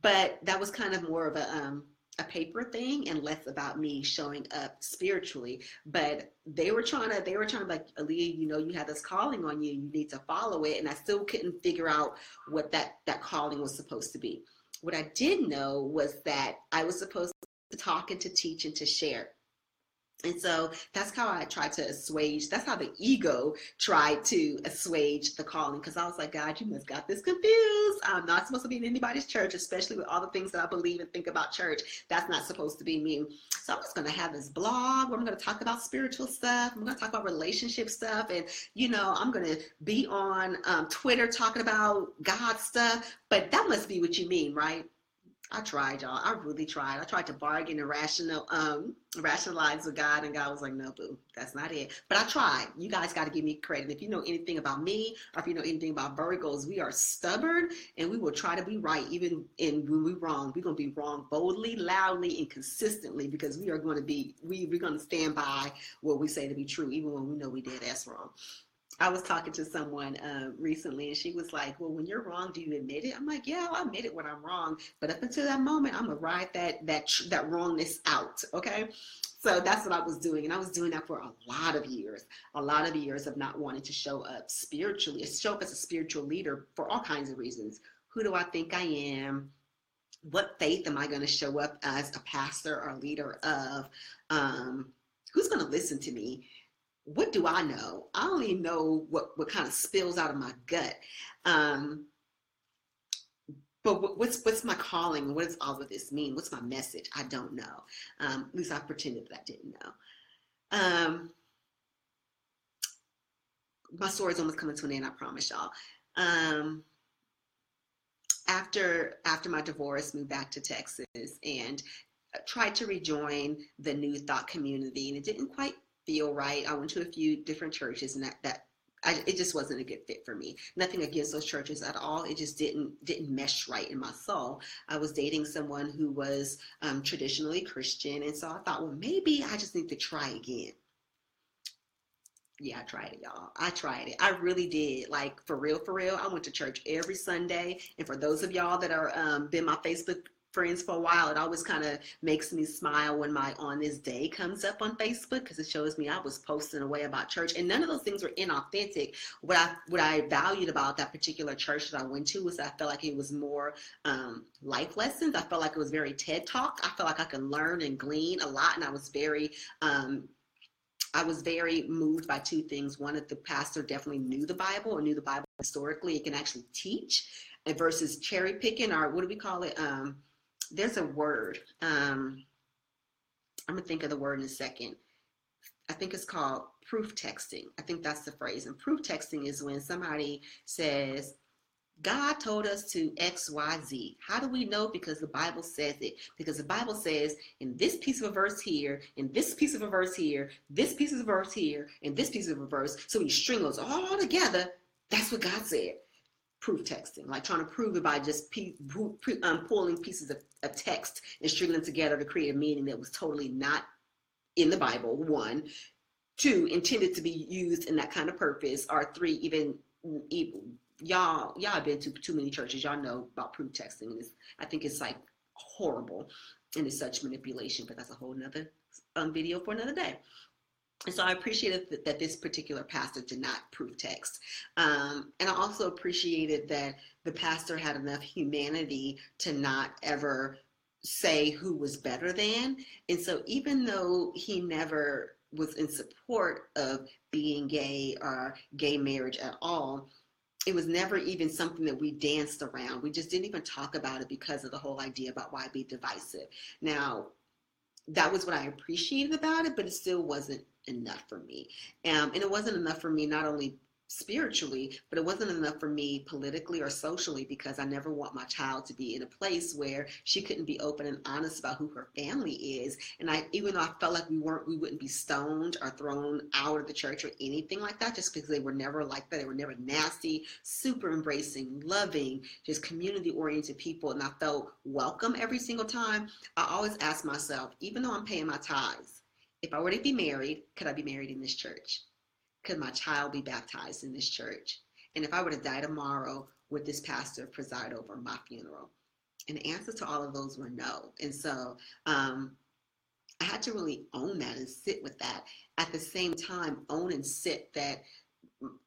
But that was kind of more of a um, a paper thing, and less about me showing up spiritually. But they were trying to, they were trying to like, Aaliyah, you know, you have this calling on you, you need to follow it. And I still couldn't figure out what that, that calling was supposed to be. What I did know was that I was supposed to talk and to teach and to share. And so that's how I tried to assuage, that's how the ego tried to assuage the calling, because I was like, God, you must got this confused. I'm not supposed to be in anybody's church, especially with all the things that I believe and think about church. That's not supposed to be me. So I'm just going to have this blog where I'm going to talk about spiritual stuff. I'm going to talk about relationship stuff. And, you know, I'm going to be on um, Twitter talking about God stuff. But that must be what you mean, right? I tried, y'all. I really tried. I tried to bargain and rational, um, rationalize with God, and God was like, no, boo, that's not it. But I tried. You guys got to give me credit. If you know anything about me, or if you know anything about Virgos, we are stubborn, and we will try to be right even in, when we're wrong. We're going to be wrong boldly, loudly, and consistently, because we are going to be, we, we're going to stand by what we say to be true, even when we know we did that's wrong. I was talking to someone uh, recently, and she was like, well, when you're wrong, do you admit it? I'm like, yeah, I'll admit it when I'm wrong. But up until that moment, I'm going to ride that, that, that wrongness out, okay? So that's what I was doing, and I was doing that for a lot of years, a lot of years of not wanting to show up spiritually, show up as a spiritual leader for all kinds of reasons. Who do I think I am? What faith am I going to show up as a pastor or leader of? Um, who's going to listen to me? What do I know? I only know what, what kind of spills out of my gut. Um, but what's what's my calling? What does all of this mean? What's my message? I don't know. Um, at least I pretended that I didn't know. Um, my story's almost coming to an end, I promise y'all. Um, after, after my divorce, moved back to Texas and tried to rejoin the New Thought community, and it didn't quite feel right. I went to a few different churches, and that, that I, it just wasn't a good fit for me. Nothing against those churches at all. It just didn't didn't mesh right in my soul. I was dating someone who was um, traditionally Christian, and so I thought, well, maybe I just need to try again. Yeah, I tried it, y'all. I tried it. I really did. Like, for real, for real. I went to church every Sunday, and for those of y'all that are um, been my Facebook friends for a while, it always kind of makes me smile when my On This Day comes up on Facebook, because it shows me I was posting away about church, and none of those things were inauthentic. What I what I valued about that particular church that I went to was that I felt like it was more um, life lessons. I felt like it was very TED Talk. I felt like I could learn and glean a lot, and I was very um, I was very moved by two things. One, that the pastor definitely knew the Bible and knew the Bible historically. It can actually teach, and versus cherry picking, or what do we call it? Um, There's a word. Um, I'm going to think of the word in a second. I think it's called proof texting. I think that's the phrase. And proof texting is when somebody says, God told us to X, Y, Z. How do we know? Because the Bible says it. Because the Bible says in this piece of a verse here, in this piece of a verse here, this piece of a verse here, and this piece of a verse. So when you string those all together, that's what God said. Proof texting, like trying to prove it by just pe- pre- um, pulling pieces of, of text and stringing them together to create a meaning that was totally not in the Bible, one. Two, intended to be used in that kind of purpose. Or three, even, even y'all y'all have been to too many churches. Y'all know about proof texting. It's, I think it's like horrible, and it's such manipulation, but that's a whole nother um, video for another day. And so I appreciated that, that this particular pastor did not proof text. Um, and I also appreciated that the pastor had enough humanity to not ever say who was better than. And so even though he never was in support of being gay or gay marriage at all, it was never even something that we danced around. We just didn't even talk about it because of the whole idea about why be divisive. Now, that was what I appreciated about it, but it still wasn't enough for me. Um, and it wasn't enough for me not only spiritually, but it wasn't enough for me politically or socially, because I never want my child to be in a place where she couldn't be open and honest about who her family is. And I, even though I felt like we weren't, we wouldn't be stoned or thrown out of the church or anything like that, just because they were never like that. They were never nasty, super embracing, loving, just community oriented people. And I felt welcome every single time. I always ask myself, even though I'm paying my tithes, if I were to be married, could I be married in this church? Could my child be baptized in this church? And if I were to die tomorrow, would this pastor preside over my funeral? And the answers to all of those were no. And so um, I had to really own that and sit with that. At the same time, own and sit that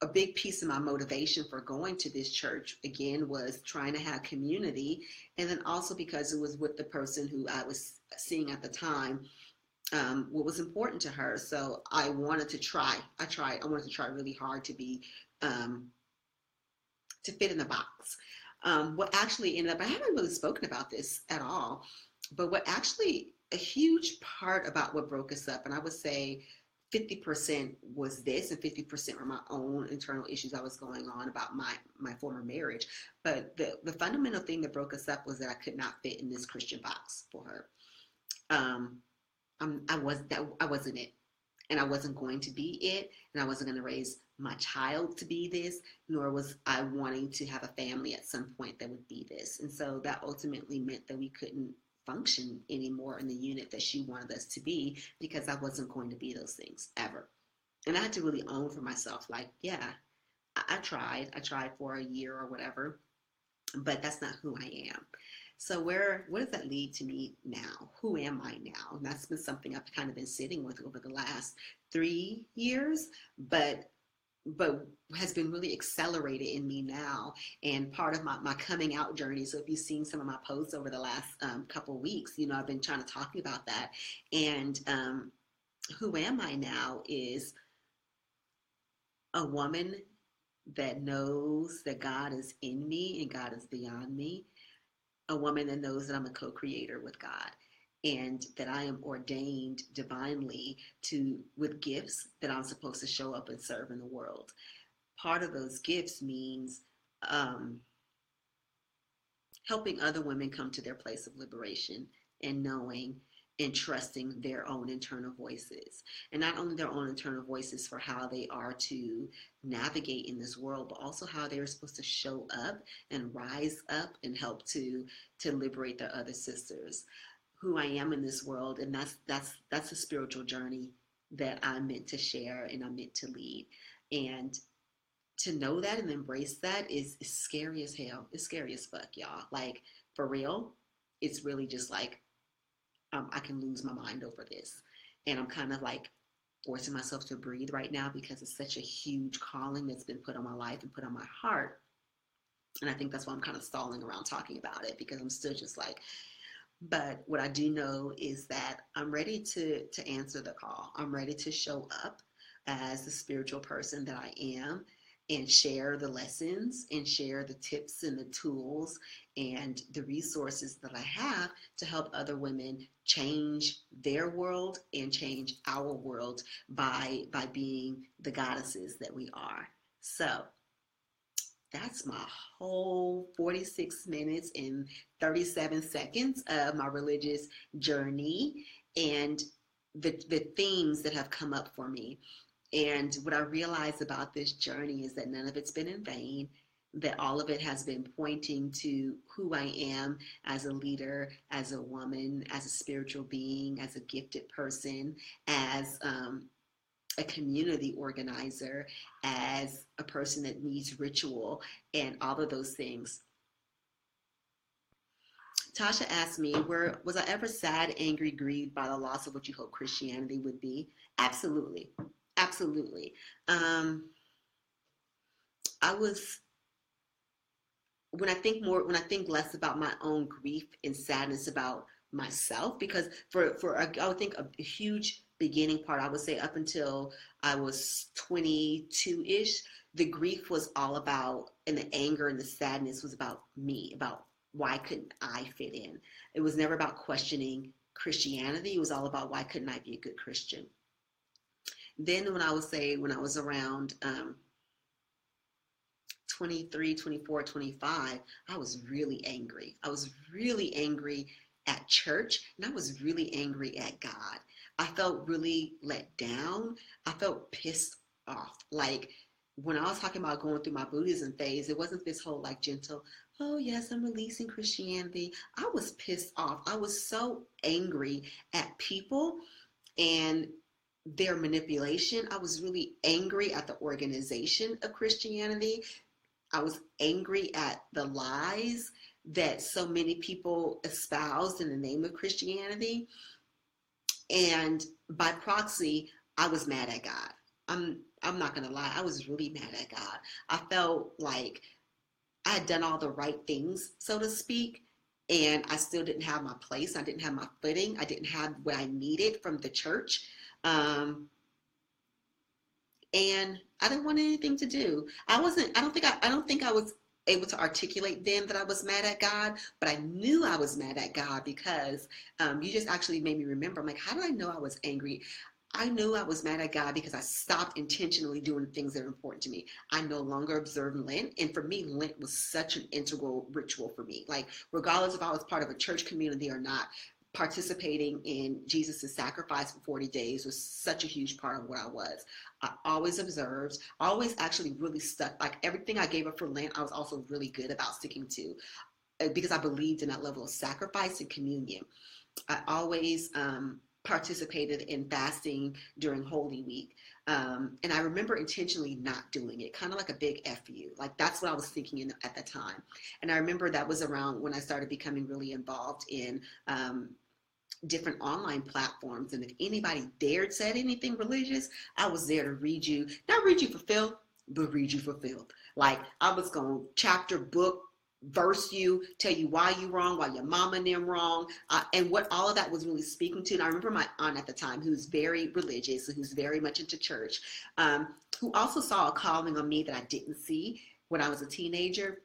a big piece of my motivation for going to this church, again, was trying to have community. And then also because it was with the person who I was seeing at the time. um, what was important to her. So I wanted to try. I tried. I wanted to try really hard to be, um, to fit in the box. Um, what actually ended up, I haven't really spoken about this at all, but what actually a huge part about what broke us up, and I would say fifty percent was this and fifty percent were my own internal issues I was going on about my, my former marriage. But the, the fundamental thing that broke us up was that I could not fit in this Christian box for her. Um, I'm, I, was, that, I wasn't it, and I wasn't going to be it, and I wasn't going to raise my child to be this, nor was I wanting to have a family at some point that would be this. And so that ultimately meant that we couldn't function anymore in the unit that she wanted us to be, because I wasn't going to be those things ever. And I had to really own for myself, like, yeah, I, I tried. I tried for a year or whatever, but that's not who I am. So where, what does that lead to me now? Who am I now? And that's been something I've kind of been sitting with over the last three years, but but has been really accelerated in me now, and part of my, my coming out journey. So if you've seen some of my posts over the last um, couple weeks, you know, I've been trying to talk about that. And um, who am I now is a woman that knows that God is in me and God is beyond me, a woman that knows that I'm a co-creator with God, and that I am ordained divinely to, with gifts that I'm supposed to show up and serve in the world. Part of those gifts means um, helping other women come to their place of liberation and knowing and trusting their own internal voices, and not only their own internal voices for how they are to navigate in this world, but also how they are supposed to show up and rise up and help to, to liberate their other sisters. Who I am in this world, and that's that's that's a spiritual journey that I'm meant to share and I'm meant to lead. And to know that and embrace that is, is scary as hell. It's scary as fuck, y'all. Like, for real, it's really just like um, I can lose my mind over this. And I'm kind of like forcing myself to breathe right now, because it's such a huge calling that's been put on my life and put on my heart. And I think that's why I'm kind of stalling around talking about it, because I'm still just like, but what I do know is that I'm ready to, to answer the call. I'm ready to show up as the spiritual person that I am and share the lessons and share the tips and the tools and the resources that I have to help other women change their world and change our world by, by being the goddesses that we are. So that's my whole forty-six minutes and thirty-seven seconds of my religious journey and the, the themes that have come up for me. And what I realized about this journey is that none of it's been in vain, that all of it has been pointing to who I am as a leader, as a woman, as a spiritual being, as a gifted person, as um, a community organizer, as a person that needs ritual, and all of those things. Tasha asked me, were, was I ever sad, angry, grieved by the loss of what you hope Christianity would be? Absolutely. Absolutely. Um, I was, when I think more, when I think less about my own grief and sadness about myself, because for, for a, I would think a huge beginning part, I would say up until I was twenty-two-ish, the grief was all about, and the anger and the sadness was about me, about why couldn't I fit in? It was never about questioning Christianity. It was all about why couldn't I be a good Christian? Then when I would say, when I was around um, twenty-three, twenty-four, twenty-five, I was really angry. I was really angry at church, and I was really angry at God. I felt really let down. I felt pissed off. Like, when I was talking about going through my Buddhism phase, it wasn't this whole like gentle, oh yes, I'm releasing Christianity. I was pissed off. I was so angry at people and their manipulation. I was really angry at the organization of Christianity. I was angry at the lies that so many people espoused in the name of Christianity. And by proxy, I was mad at God. I'm, I'm not going to lie. I was really mad at God. I felt like I had done all the right things, so to speak, and I still didn't have my place. I didn't have my footing. I didn't have what I needed from the church. Um, and I didn't want anything to do. I wasn't, I don't think I, I don't think I was able to articulate then that I was mad at God, but I knew I was mad at God because um, you just actually made me remember. I'm like, how did I know I was angry? I knew I was mad at God because I stopped intentionally doing things that are important to me. I no longer observed Lent. And for me, Lent was such an integral ritual for me. Like, regardless if I was part of a church community or not, participating in Jesus' sacrifice for forty days was such a huge part of what I was. I always observed, always actually really stuck. Like, everything I gave up for Lent, I was also really good about sticking to because I believed in that level of sacrifice and communion. I always, um, participated in fasting during Holy Week. Um, and I remember intentionally not doing it, kind of like a big F you. Like, that's what I was thinking in, at the time. And I remember that was around when I started becoming really involved in um, different online platforms. And if anybody dared said anything religious, I was there to read you, not read you for filth, but read you for filth. Like, I was going to chapter, book, verse you, tell you why you wrong, why your mama and them wrong, uh, and what all of that was really speaking to. And I remember my aunt at the time, who's very religious, who's very much into church, um, who also saw a calling on me that I didn't see when I was a teenager.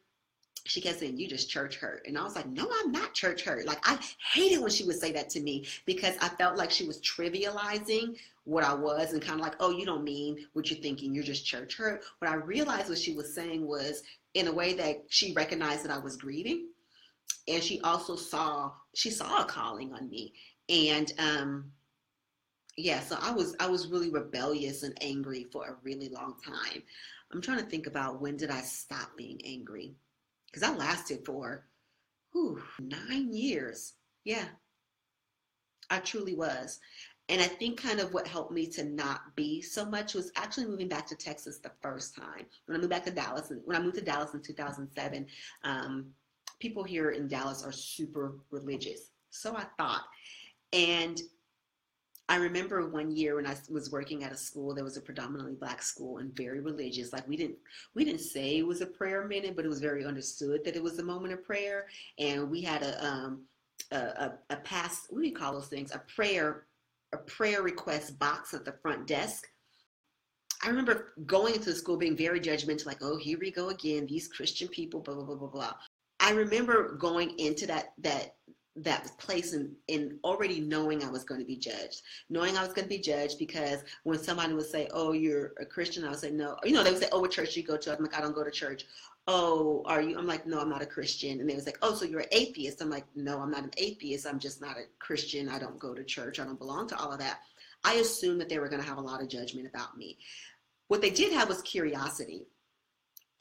She kept saying, "You just church hurt." And I was like, no, I'm not church hurt. Like, I hated when she would say that to me because I felt like she was trivializing what I was and kind of like, oh, you don't mean what you're thinking. You're just church hurt. What I realized what she was saying was in a way that she recognized that I was grieving. And she also saw, she saw a calling on me. And um, yeah, so I was, I was really rebellious and angry for a really long time. I'm trying to think about when did I stop being angry? Because I lasted for whew, nine years. Yeah, I truly was. And I think kind of what helped me to not be so much was actually moving back to Texas the first time. When I moved back to Dallas, when I moved to Dallas in two thousand seven, um, people here in Dallas are super religious. So I thought. And I remember one year when I was working at a school, there was a predominantly black school and very religious. Like, we didn't we didn't say it was a prayer minute, but it was very understood that it was a moment of prayer. And we had a um a a, a past, what do you call those things? A prayer a prayer request box at the front desk. I remember going into the school being very judgmental, like, oh, here we go again, these Christian people, blah blah blah blah blah. I remember going into that that that place and, and already knowing I was going to be judged, knowing I was going to be judged because when somebody would say, oh, you're a Christian, I would say, no, you know, they would say, oh, what church do you go to? I'm like, I don't go to church. Oh, are you? I'm like, no, I'm not a Christian. And they was like, oh, so you're an atheist. I'm like, no, I'm not an atheist. I'm just not a Christian. I don't go to church. I don't belong to all of that. I assumed that they were going to have a lot of judgment about me. What they did have was curiosity.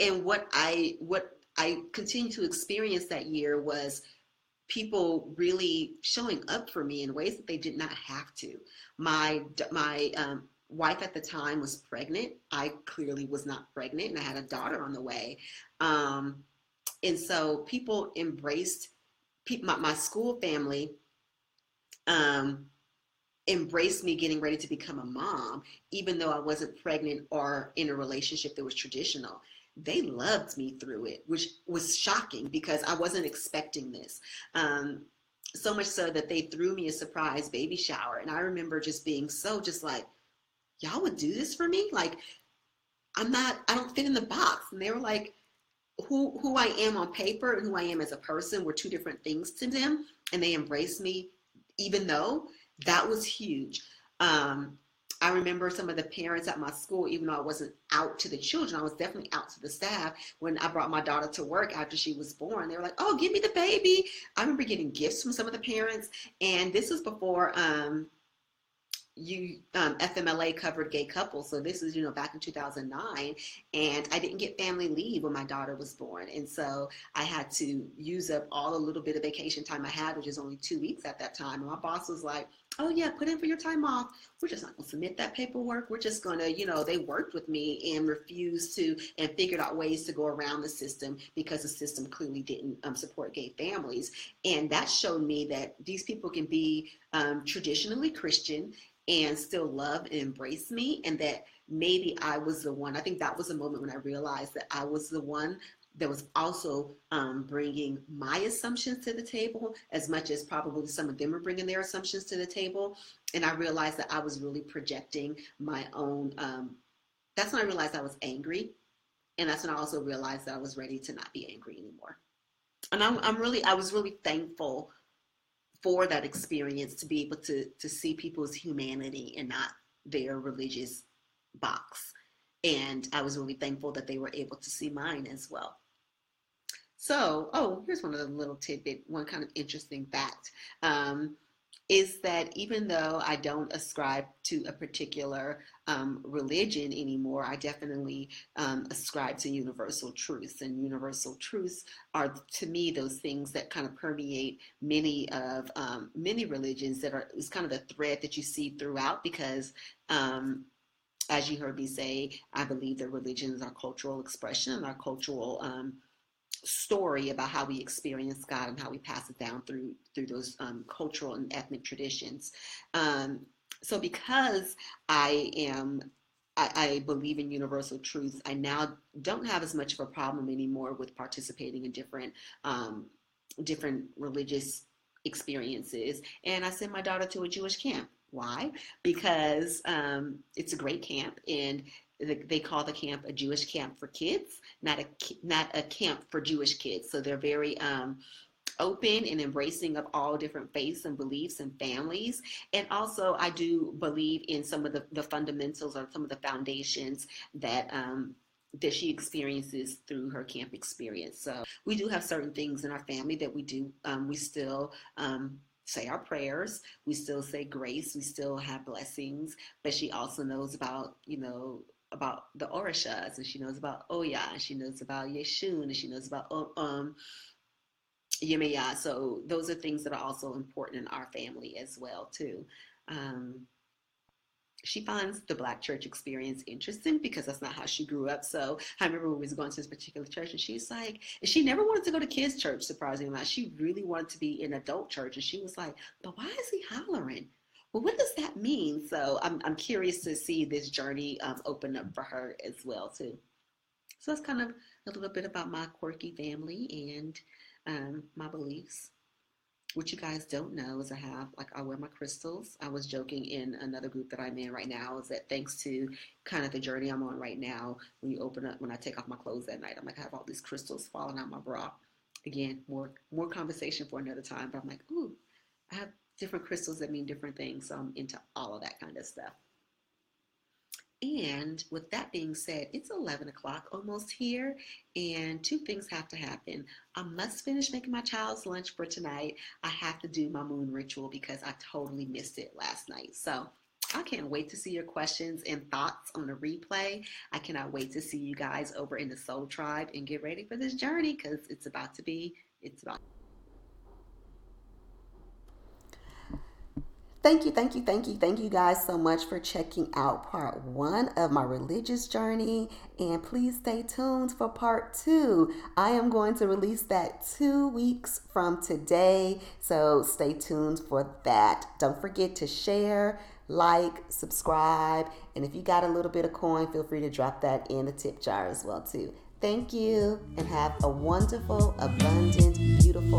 And what I, what I continued to experience that year was people really showing up for me in ways that they did not have to. My my um, wife at the time was pregnant. I clearly was not pregnant, and I had a daughter on the way. Um, and so people embraced, pe- my, my school family um, embraced me getting ready to become a mom, even though I wasn't pregnant or in a relationship that was traditional. They loved me through it, which was shocking because I wasn't expecting this. Um, so much so that they threw me a surprise baby shower. And I remember just being so just like, y'all would do this for me? Like, I'm not, I don't fit in the box. And they were like, who, who I am on paper and who I am as a person were two different things to them. And they embraced me, even though that was huge. Um, I remember some of the parents at my school, even though I wasn't out to the children, I was definitely out to the staff. When I brought my daughter to work after she was born, they were like, oh, give me the baby. I remember getting gifts from some of the parents. And this was before um, you um, F M L A covered gay couples. So this is, you know, back in two thousand nine. And I didn't get family leave when my daughter was born. And so I had to use up all the little bit of vacation time I had, which is only two weeks at that time. And my boss was like, oh yeah, put in for your time off. We're just not gonna submit that paperwork. We're just gonna, you know, they worked with me and refused to and figured out ways to go around the system because the system clearly didn't um, support gay families. And that showed me that these people can be um, traditionally Christian and still love and embrace me, and that maybe I was the one. I think that was the moment when I realized that I was the one that was also um, bringing my assumptions to the table as much as probably some of them are bringing their assumptions to the table. And I realized that I was really projecting my own, um, that's when I realized I was angry. And that's when I also realized that I was ready to not be angry anymore. And I'm, I'm really, I was really thankful for that experience, to be able to, to see people's humanity and not their religious box. And I was really thankful that they were able to see mine as well. So, oh, here's one of the little tidbit, one kind of interesting fact, um, is that even though I don't ascribe to a particular um, religion anymore, I definitely um, ascribe to universal truths. And universal truths are, to me, those things that kind of permeate many of um, many religions, that are, it's kind of a thread that you see throughout, because um, as you heard me say, I believe that religions are cultural expression, our cultural um, story about how we experience God and how we pass it down through through those um, cultural and ethnic traditions. Um, so because I am, I, I believe in universal truths, I now don't have as much of a problem anymore with participating in different um, different religious experiences. And I sent my daughter to a Jewish camp. Why? Because um, it's a great camp, and the, they call the camp a Jewish camp for kids, not a not a camp for Jewish kids. So they're very um, open and embracing of all different faiths and beliefs and families. And also, I do believe in some of the, the fundamentals or some of the foundations that um, that she experiences through her camp experience. So we do have certain things in our family that we do. Um, we still. Um, say our prayers, we still say grace, we still have blessings, but she also knows about, you know, about the orishas, and she knows about Oya, and she knows about Yeshun, and she knows about um, Yemaya. So those are things that are also important in our family as well, too. Um, she finds the Black church experience interesting because that's not how she grew up. So I remember when we was going to this particular church, and she's like, and she never wanted to go to kids' church, surprisingly enough. She really wanted to be in adult church. And she was like, but why is he hollering? Well, what does that mean? So I'm, I'm curious to see this journey um, open up for her as well, too. So that's kind of a little bit about my quirky family and um, my beliefs. What you guys don't know is I have, like, I wear my crystals. I was joking in another group that I'm in right now is that thanks to kind of the journey I'm on right now, when you open up, when I take off my clothes at night, I'm like, I have all these crystals falling out my bra. Again, more more conversation for another time, but I'm like, ooh, I have different crystals that mean different things. So I'm into all of that kind of stuff. And with that being said, it's eleven o'clock almost here, and two things have to happen. I must finish making my child's lunch for tonight. I have to do my moon ritual because I totally missed it last night. So I can't wait to see your questions and thoughts on the replay. I cannot wait to see you guys over in the Soul Tribe, and get ready for this journey because it's about to be, it's about Thank you, thank you, thank you, thank you guys so much for checking out part one of my religious journey. And please stay tuned for part two. I am going to release that two weeks from today. So stay tuned for that. Don't forget to share, like, subscribe. And if you got a little bit of coin, feel free to drop that in the tip jar as well too. Thank you, and have a wonderful, abundant, beautiful